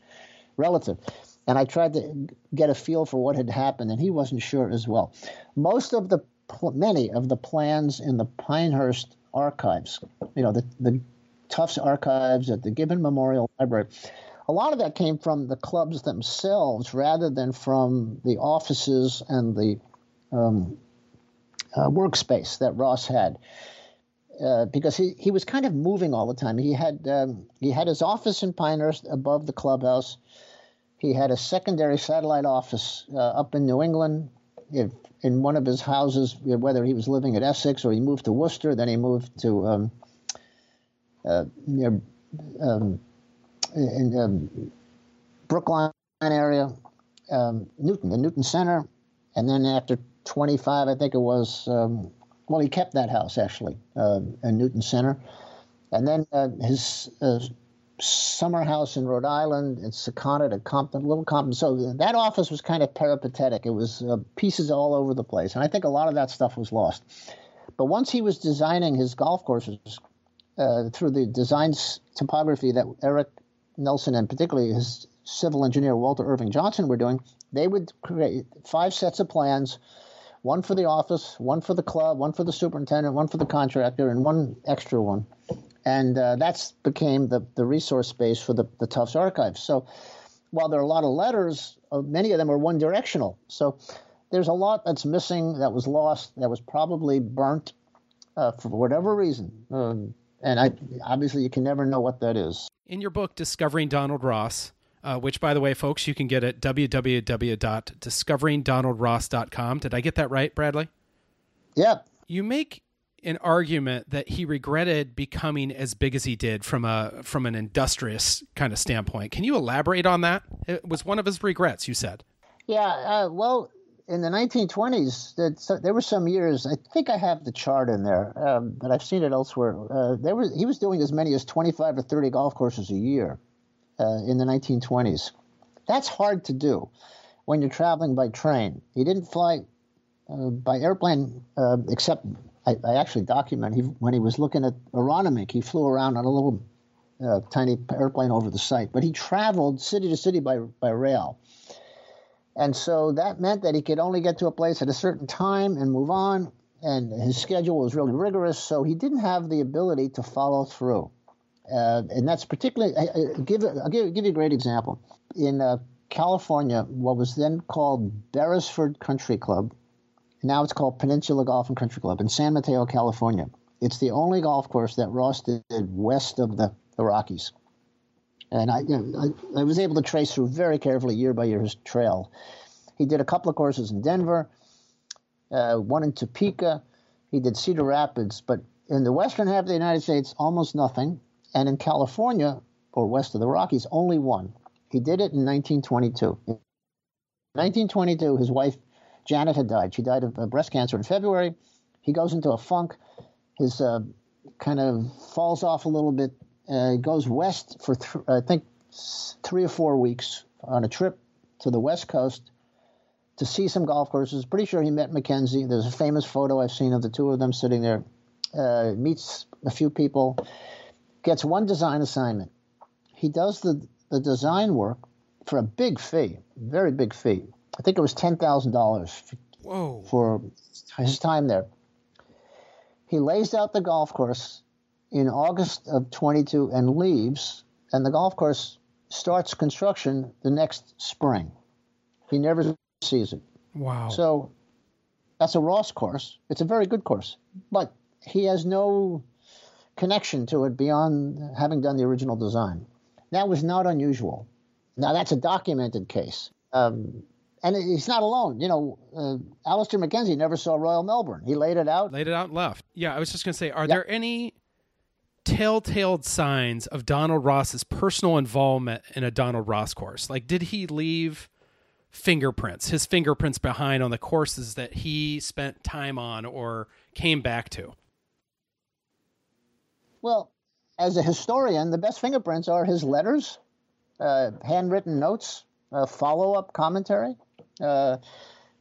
relative. And I tried to get a feel for what had happened, and he wasn't sure as well. Many of the plans in the Pinehurst archives, the Tufts archives at the Gibbon Memorial Library, a lot of that came from the clubs themselves rather than from the offices and the workspace that Ross had, because he was kind of moving all the time. He had his office in Pinehurst above the clubhouse. He had a secondary satellite office up in New England. In one of his houses, whether he was living at Essex or he moved to Worcester, then he moved to Brookline area, Newton Center. And then after 25, I think it was, well, he kept that house, actually, in Newton Center. And then his summer house in Rhode Island, in Secaucus, at Compton, Little Compton. So that office was kind of peripatetic. It was pieces all over the place. And I think a lot of that stuff was lost. But once he was designing his golf courses through the design topography that Eric Nelson and particularly his civil engineer Walter Irving Johnson were doing, they would create 5 sets of plans, one for the office, one for the club, one for the superintendent, one for the contractor, and one extra one. And that's became the resource space for the Tufts Archives. So while there are a lot of letters, many of them are one-directional. So there's a lot that's missing, that was lost, that was probably burnt for whatever reason. And obviously you can never know what that is. In your book, Discovering Donald Ross, which, by the way, folks, you can get at www.discoveringdonaldross.com. Did I get that right, Bradley? Yeah. You make an argument that he regretted becoming as big as he did from an industrious kind of standpoint. Can you elaborate on that? It was one of his regrets, you said. Yeah, well, in the 1920s, there were some years, I think I have the chart in there, but I've seen it elsewhere. He was doing as many as 25 or 30 golf courses a year in the 1920s. That's hard to do when you're traveling by train. He didn't fly by airplane except I actually document when he was looking at aeronomic, he flew around on a little tiny airplane over the site. But he traveled city to city by rail. And so that meant that he could only get to a place at a certain time and move on. And his schedule was really rigorous, so he didn't have the ability to follow through. And that's particularly I'll give you a great example. In California, what was then called Beresford Country Club, now it's called Peninsula Golf and Country Club in San Mateo, California. It's the only golf course that Ross did west of the Rockies. And I was able to trace through very carefully year by year his trail. He did a couple of courses in Denver, one in Topeka. He did Cedar Rapids. But in the western half of the United States, almost nothing. And in California, or west of the Rockies, only one. He did it in 1922. In 1922, his wife, Janet, had died. She died of breast cancer in February. He goes into a funk. His kind of falls off a little bit. Goes west for, I think, 3 or 4 weeks on a trip to the West Coast to see some golf courses. Pretty sure he met Mackenzie. There's a famous photo I've seen of the two of them sitting there. Meets a few people. Gets one design assignment. He does the design work for a big fee, very big fee. I think it was $10,000 for his time there. He lays out the golf course in August of 22 and leaves, and the golf course starts construction the next spring. He never sees it. Wow. So that's a Ross course. It's a very good course, but he has no connection to it beyond having done the original design. That was not unusual. Now, that's a documented case. And he's not alone. You know, Alistair Mackenzie never saw Royal Melbourne. He laid it out. Laid it out and left. Yeah, I was just going to say, are there any telltale signs of Donald Ross's personal involvement in a Donald Ross course? Like, did he leave his fingerprints behind on the courses that he spent time on or came back to? Well, as a historian, the best fingerprints are his letters, handwritten notes, follow-up commentary. He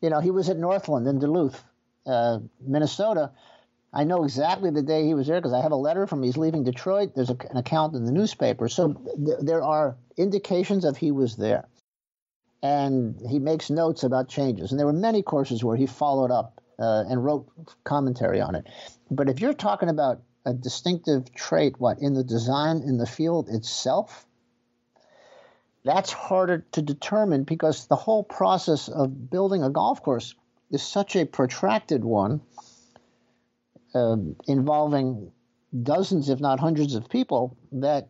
was at Northland in Duluth, Minnesota. I know exactly the day he was there because I have a letter from he's leaving Detroit. There's an account in the newspaper. So there are indications of he was there. And he makes notes about changes. And there were many courses where he followed up and wrote commentary on it. But if you're talking about a distinctive trait, in the design, in the field itself, that's harder to determine because the whole process of building a golf course is such a protracted one, involving dozens, if not hundreds of people, that,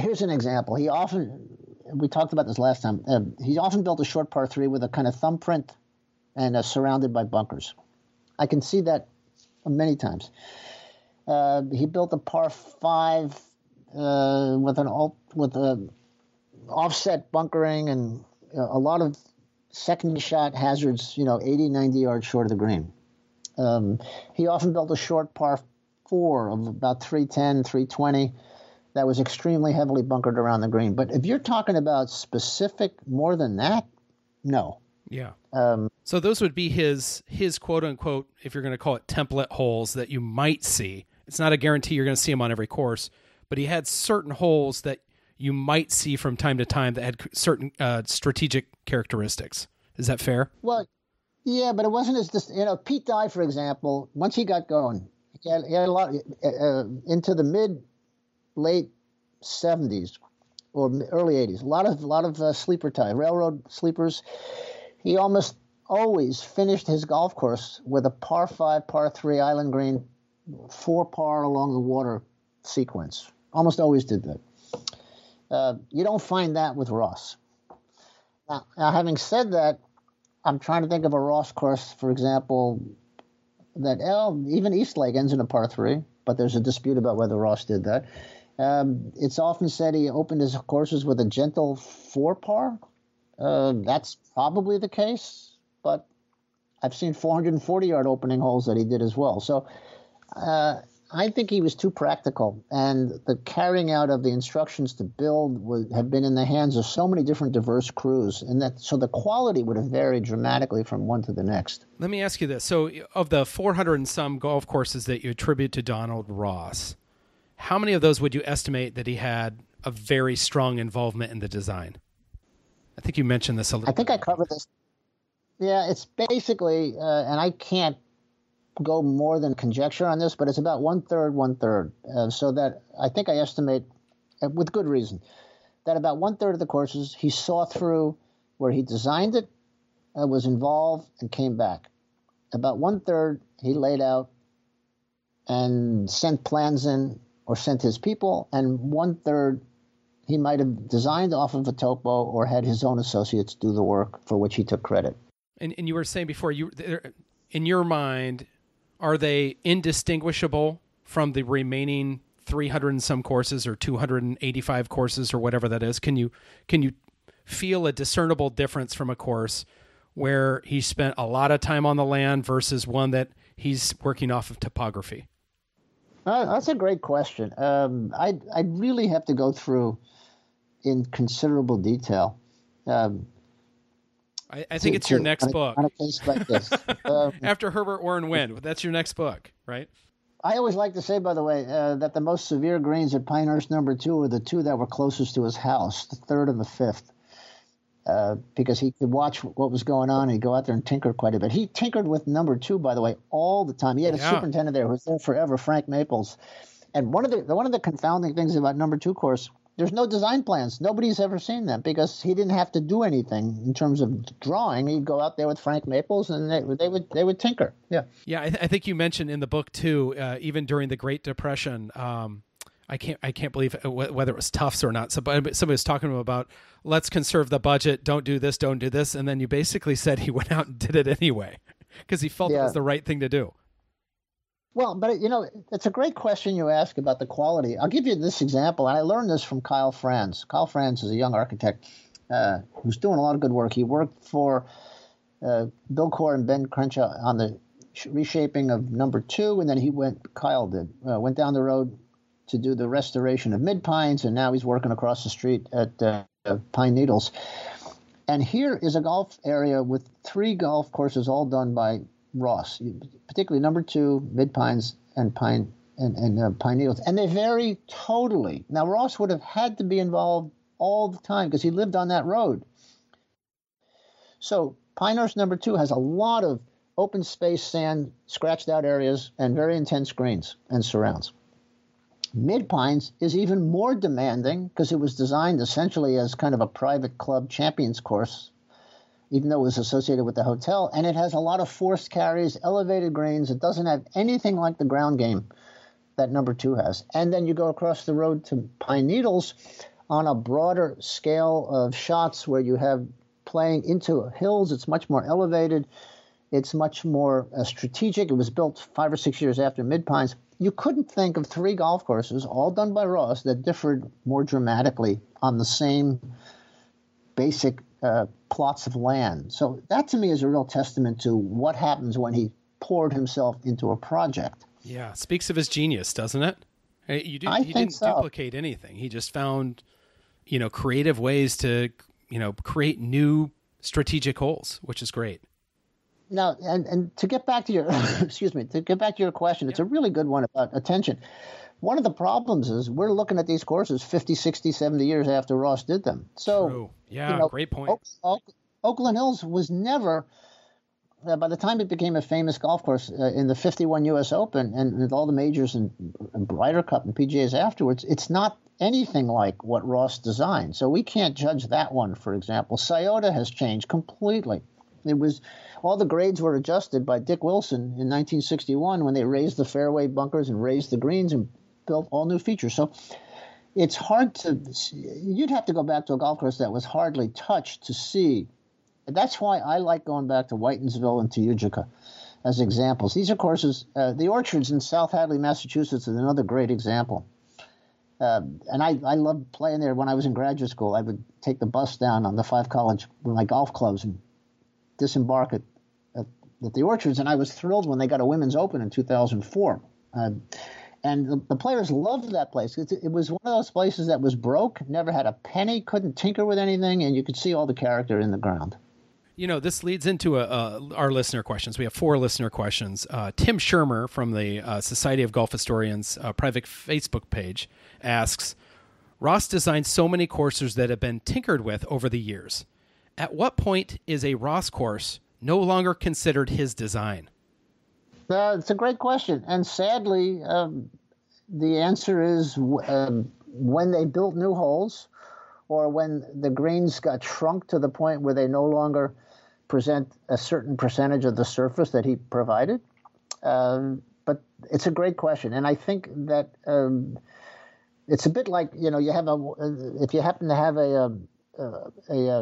here's an example. We talked about this last time, he often built a short par 3 with a kind of thumbprint and surrounded by bunkers. I can see that many times. He built a par 5 with an offset bunkering and a lot of second shot hazards, 80, 90 yards short of the green. He often built a short par four of about 310, 320 that was extremely heavily bunkered around the green. But if you're talking about specific more than that, no. Yeah. So those would be his quote unquote, if you're going to call it template holes that you might see. It's not a guarantee you're going to see them on every course, but he had certain holes that you might see from time to time that had certain strategic characteristics. Is that fair? Well, yeah, but it wasn't as this, Pete Dye, for example, once he got going, he had a lot into the mid late 70s or early 80s. A lot of sleeper type, railroad sleepers. He almost always finished his golf course with a par 5, par 3 island green, 4 par along the water sequence. Almost always did that. You don't find that with Ross. Now, having said that, I'm trying to think of a Ross course, for example, that even Eastlake ends in a par 3, but there's a dispute about whether Ross did that. It's often said he opened his courses with a gentle 4 par. That's probably the case, but I've seen 440-yard opening holes that he did as well. So I think he was too practical, and the carrying out of the instructions to build have been in the hands of so many different diverse crews, and so the quality would have varied dramatically from one to the next. Let me ask you this. So of the 400 and some golf courses that you attribute to Donald Ross, how many of those would you estimate that he had a very strong involvement in the design? I think you mentioned this a little bit. I think I covered this. Yeah, it's basically, and I can't go more than conjecture on this, but it's about one-third. So that I think I estimate, with good reason, that about one-third of the courses he saw through where he designed it, was involved, and came back. About one-third he laid out and sent plans in or sent his people, and one-third he might have designed off of a topo or had his own associates do the work for which he took credit. And you were saying before, in your mind, are they indistinguishable from the remaining 300 and some courses or 285 courses or whatever that is? Can you feel a discernible difference from a course where he spent a lot of time on the land versus one that he's working off of topography? That's a great question. I'd really have to go through in considerable detail. I think it's your next book. On a case like this. After Herbert Warren Wynn, that's your next book, right? I always like to say, by the way, that the most severe greens at Pinehurst number 2 were the two that were closest to his house, the third and the fifth, because he could watch what was going on and he'd go out there and tinker quite a bit. He tinkered with number 2, by the way, all the time. He had a superintendent there who was there forever, Frank Maples. And one of the confounding things about number 2 course, there's no design plans. Nobody's ever seen them because he didn't have to do anything in terms of drawing. He'd go out there with Frank Maples and they would tinker. Yeah. Yeah. I think you mentioned in the book too, even during the Great Depression, I can't believe whether it was Tufts or not. Somebody was talking to him about let's conserve the budget. Don't do this. And then you basically said he went out and did it anyway because he felt it was the right thing to do. Well, but, it's a great question you ask about the quality. I'll give you this example, and I learned this from Kyle Franz. Kyle Franz is a young architect who's doing a lot of good work. He worked for Bill Corr and Ben Crenshaw on the reshaping of number 2, and then Kyle went down the road to do the restoration of Mid-Pines, and now he's working across the street at Pine Needles. And here is a golf area with 3 golf courses all done by Ross, particularly number 2, Mid Pines, and Pine Needles, and they vary totally. Now Ross would have had to be involved all the time because he lived on that road. So Pinehurst number 2 has a lot of open space, sand, scratched out areas, and very intense greens and surrounds. Mid Pines is even more demanding because it was designed essentially as kind of a private club champions course, even though it was associated with the hotel, and it has a lot of forced carries, elevated greens. It doesn't have anything like the ground game that number 2 has. And then you go across the road to Pine Needles on a broader scale of shots where you have playing into hills. It's much more elevated. It's much more strategic. It was built 5 or 6 years after Mid Pines. You couldn't think of 3 golf courses, all done by Ross, that differed more dramatically on the same basic plots of land. So that to me is a real testament to what happens when he poured himself into a project. Yeah, speaks of his genius, doesn't it? He didn't duplicate anything. He just found, creative ways to, create new strategic holes, which is great. Now, and to get back to your question, it's a really good one about attention. One of the problems is we're looking at these courses 50, 60, 70 years after Ross did them. So, true. Yeah, great point. Oakland Hills was never, by the time it became a famous golf course in the 51 U.S. Open and with all the majors and Ryder Cup and PGAs afterwards, it's not anything like what Ross designed. So we can't judge that one, for example. Scioto has changed completely. It was all the grades were adjusted by Dick Wilson in 1961 when they raised the fairway bunkers and raised the greens and built all new features. So it's hard to – you'd have to go back to a golf course that was hardly touched to see. That's why I like going back to Whitensville and to Utica as examples. These are courses the Orchards in South Hadley, Massachusetts is another great example. And I loved playing there when I was in graduate school. I would take the bus down on the 5 College with my golf clubs and disembark at the Orchards. And I was thrilled when they got a women's open in 2004. And the players loved that place. It was one of those places that was broke, never had a penny, couldn't tinker with anything, and you could see all the character in the ground. This leads into our listener questions. We have 4 listener questions. Tim Shermer from the Society of Golf Historians private Facebook page asks, Ross designed so many courses that have been tinkered with over the years. At what point is a Ross course no longer considered his design? It's a great question. And sadly, the answer is when they built new holes or when the greens got shrunk to the point where they no longer present a certain percentage of the surface that he provided. But it's a great question. And I think that it's a bit like, you have if you happen to have a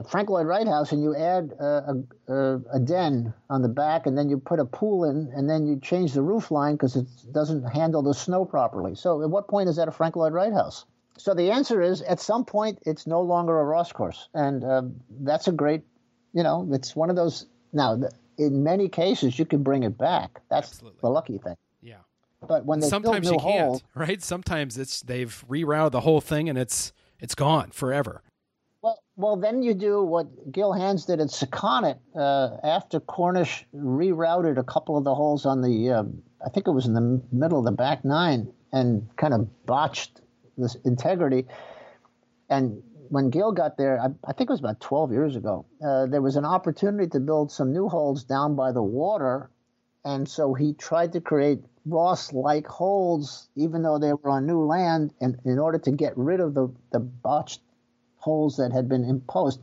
Frank Lloyd Wright house and you add a den on the back and then you put a pool in and then you change the roof line because it doesn't handle the snow properly. So at what point is that a Frank Lloyd Wright house? So the answer is at some point it's no longer a Ross course. And that's a great, it's one of those. Now, in many cases, you can bring it back. That's absolutely the lucky thing. Yeah. But when they sometimes build new holes, right? Sometimes they've rerouted the whole thing and it's gone forever. Well, then you do what Gil Hands did at Sakonnet after Cornish rerouted a couple of the holes on the, I think it was in the middle of the back nine, and kind of botched this integrity. And when Gil got there, I think it was about 12 years ago, there was an opportunity to build some new holes down by the water. And so he tried to create Ross-like holes, even though they were on new land, and in order to get rid of the botched holes that had been imposed.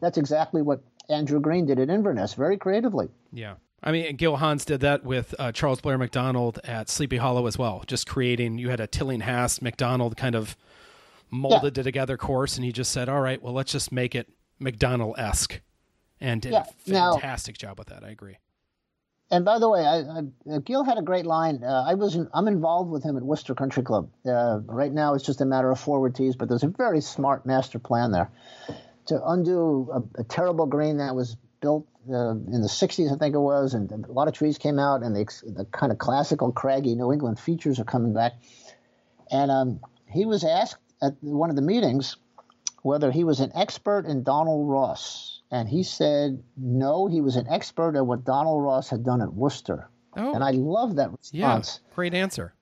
That's exactly what Andrew Green did at Inverness, very creatively. Yeah. I mean, Gil Hands did that with Charles Blair McDonald at Sleepy Hollow as well, just creating, you had a Tillinghast McDonald kind of molded together course, and he just said, all right, well, let's just make it McDonald-esque, and did a fantastic job with that. I agree. And by the way, Gil had a great line. I'm involved with him at Worcester Country Club. Right now it's just a matter of forward tees, but there's a very smart master plan there to undo a terrible green that was built in the 60s, I think it was, and a lot of trees came out, and the kind of classical craggy New England features are coming back. And he was asked at one of the meetings whether he was an expert in Donald Ross. And he said, no, he was an expert at what Donald Ross had done at Worcester. Oh. And I love that response. Yeah, great answer.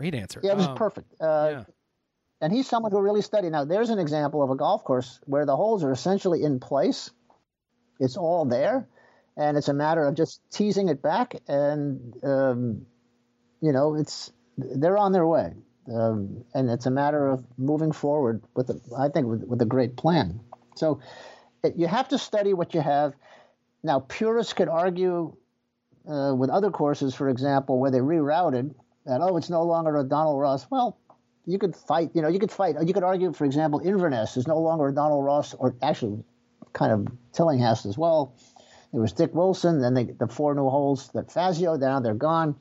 Yeah, it was perfect. And he's someone who really studied. Now, there's an example of a golf course where the holes are essentially in place. It's all there. And it's a matter of just teasing it back. And, they're on their way. And it's a matter of moving forward with a great plan. So you have to study what you have. Now, purists could argue with other courses, for example, where they rerouted that, it's no longer a Donald Ross. Well, you could fight. You could argue, for example, Inverness is no longer a Donald Ross, or actually kind of Tillinghast as well. It was Dick Wilson, then the 4 new holes that Fazio, now they're gone.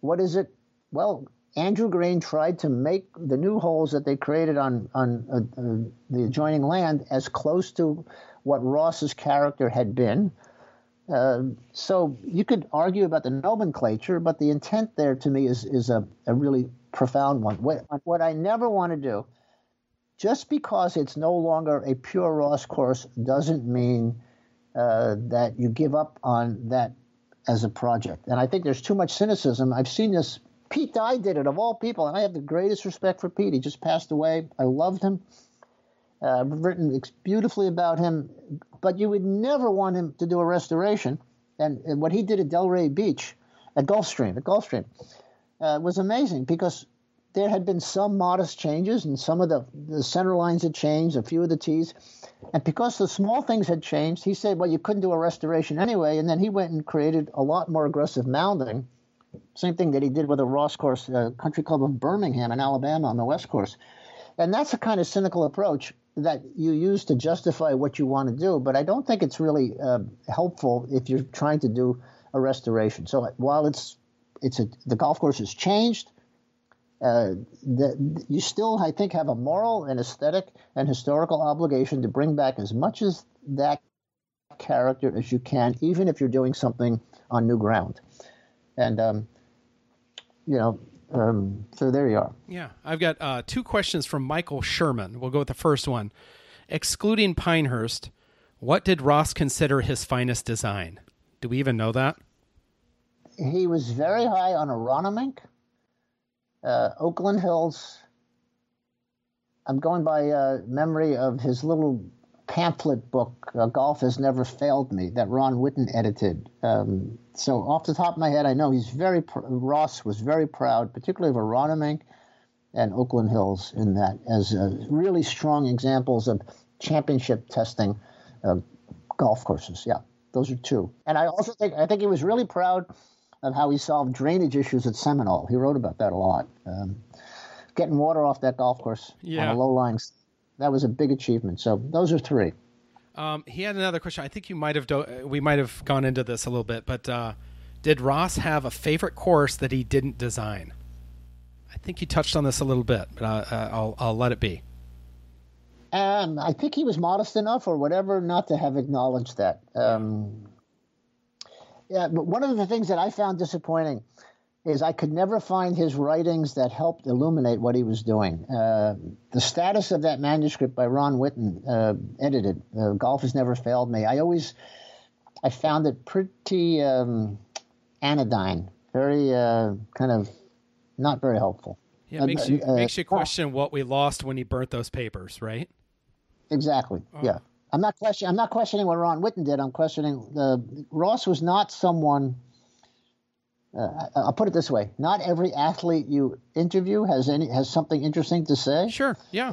What is it? Well, Andrew Green tried to make the new holes that they created on the adjoining land as close to what Ross's character had been. So you could argue about the nomenclature, but the intent there to me is a really profound one. What I never want to do, just because it's no longer a pure Ross course doesn't mean that you give up on that as a project. And I think there's too much cynicism. I've seen this. Pete Dye did it, of all people, and I have the greatest respect for Pete. He just passed away. I loved him. I've written beautifully about him, but you would never want him to do a restoration. And what he did at Delray Beach, at Gulfstream, was amazing because there had been some modest changes and some of the center lines had changed, a few of the tees. And because the small things had changed, he said, well, you couldn't do a restoration anyway. And then he went and created a lot more aggressive mounding. Same thing that he did with a Ross course, Country Club of Birmingham in Alabama on the West Course. And that's a kind of cynical approach that you use to justify what you want to do. But I don't think it's really helpful if you're trying to do a restoration. So while the golf course has changed, you still, I think, have a moral and aesthetic and historical obligation to bring back as much as that character as you can, even if you're doing something on new ground. And, so there you are. Yeah. I've got two questions from Michael Sherman. We'll go with the first one. Excluding Pinehurst, what did Ross consider his finest design? Do we even know that? He was very high on Aronimink, Oakland Hills. I'm going by memory of his little pamphlet book, Golf Has Never Failed Me, that Ron Whitten edited. So off the top of my head, I know Ross was very proud, particularly of Aronimink and Oakland Hills in that as really strong examples of championship testing golf courses. Yeah, those are two. And I also think he was really proud of how he solved drainage issues at Seminole. He wrote about that a lot. Getting water off that golf course on a low-lying – that was a big achievement. So those are three. He had another question. I think you might have we might have gone into this a little bit, but did Ross have a favorite course that he didn't design? I think you touched on this a little bit, but I'll let it be. I think he was modest enough or whatever not to have acknowledged that. But one of the things that I found disappointing is I could never find his writings that helped illuminate what he was doing. The status of that manuscript by Ron Whitten, edited, Golf Has Never Failed Me, I found it pretty anodyne, very kind of not very helpful. Yeah, it makes you question what we lost when he burnt those papers, right? Exactly, yeah. I'm not questioning what Ron Whitten did. I'm questioning Ross was not someone... I'll put it this way: not every athlete you interview has something interesting to say. Sure, yeah.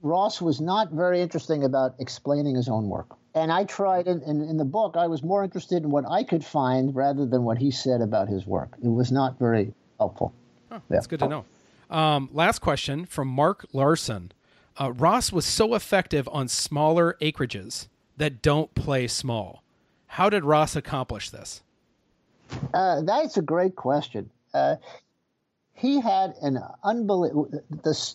Ross was not very interesting about explaining his own work, and I tried in the book. I was more interested in what I could find rather than what he said about his work. It was not very helpful. Oh, that's good to know. Last question from Mark Larson: Ross was so effective on smaller acreages that don't play small. How did Ross accomplish this? That's a great question. He had an unbelievable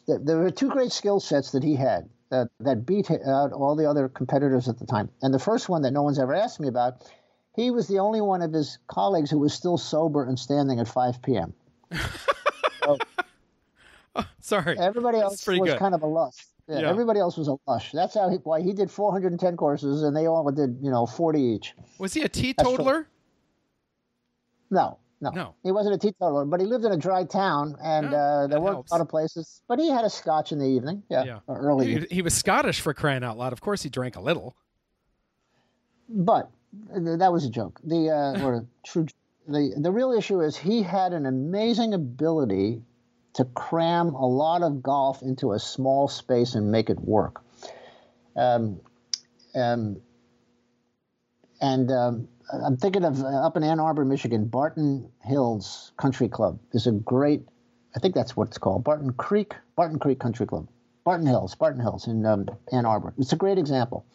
– there were two great skill sets that he had that beat out all the other competitors at the time. And the first one that no one's ever asked me about, he was the only one of his colleagues who was still sober and standing at 5 p.m. So sorry. Everybody else was good. Kind of a lush. Yeah. Everybody else was a lush. That's why he did 410 courses and they all did 40 each. Was he a teetotaler? No. He wasn't a teetotaler, but he lived in a dry town, and there weren't a lot of places. But he had a scotch in the evening, early. He was Scottish, for crying out loud. Of course, he drank a little. But that was a joke. The real issue is he had an amazing ability to cram a lot of golf into a small space and make it work. I'm thinking of up in Ann Arbor, Michigan, Barton Hills Country Club is a great – I think that's what it's called, Barton Creek Country Club, Barton Hills in Ann Arbor. It's a great example.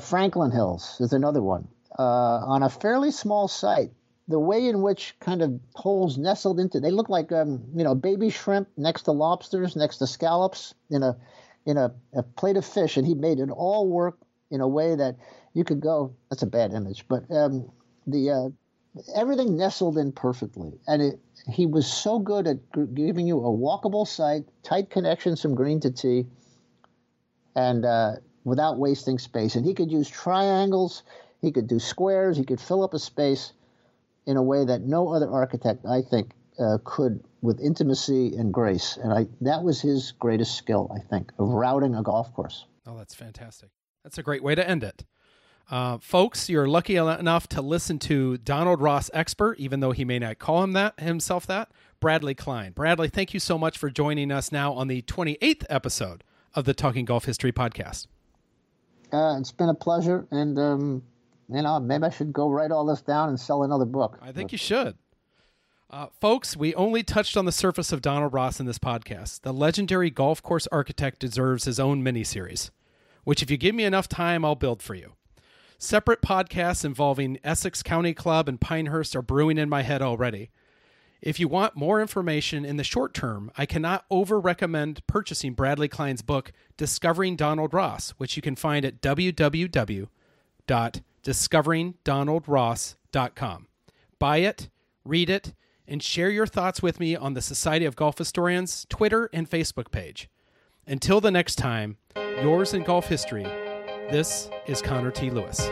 Franklin Hills is another one. On a fairly small site, the way in which kind of holes nestled into, they look like baby shrimp next to lobsters, next to scallops in a plate of fish, and he made it all work in a way that you could go. That's a bad image, but everything nestled in perfectly, and he was so good at giving you a walkable site, tight connections from green to tee, and without wasting space. And he could use triangles, he could do squares, he could fill up a space in a way that no other architect, I think, could with intimacy and grace. And that was his greatest skill, I think, of routing a golf course. Oh, that's fantastic. That's a great way to end it. Folks, you're lucky enough to listen to Donald Ross Expert, even though he may not call himself that, Bradley Klein. Bradley, thank you so much for joining us now on the 28th episode of the Talking Golf History podcast. It's been a pleasure, and maybe I should go write all this down and sell another book. I think you should. Folks, we only touched on the surface of Donald Ross in this podcast. The legendary golf course architect deserves his own miniseries, which if you give me enough time, I'll build for you. Separate podcasts involving Essex County Club and Pinehurst are brewing in my head already. If you want more information in the short term, I cannot over-recommend purchasing Bradley Klein's book, Discovering Donald Ross, which you can find at www.discoveringdonaldross.com. Buy it, read it, and share your thoughts with me on the Society of Golf Historians Twitter and Facebook page. Until the next time, yours in golf history, this is Connor T. Lewis.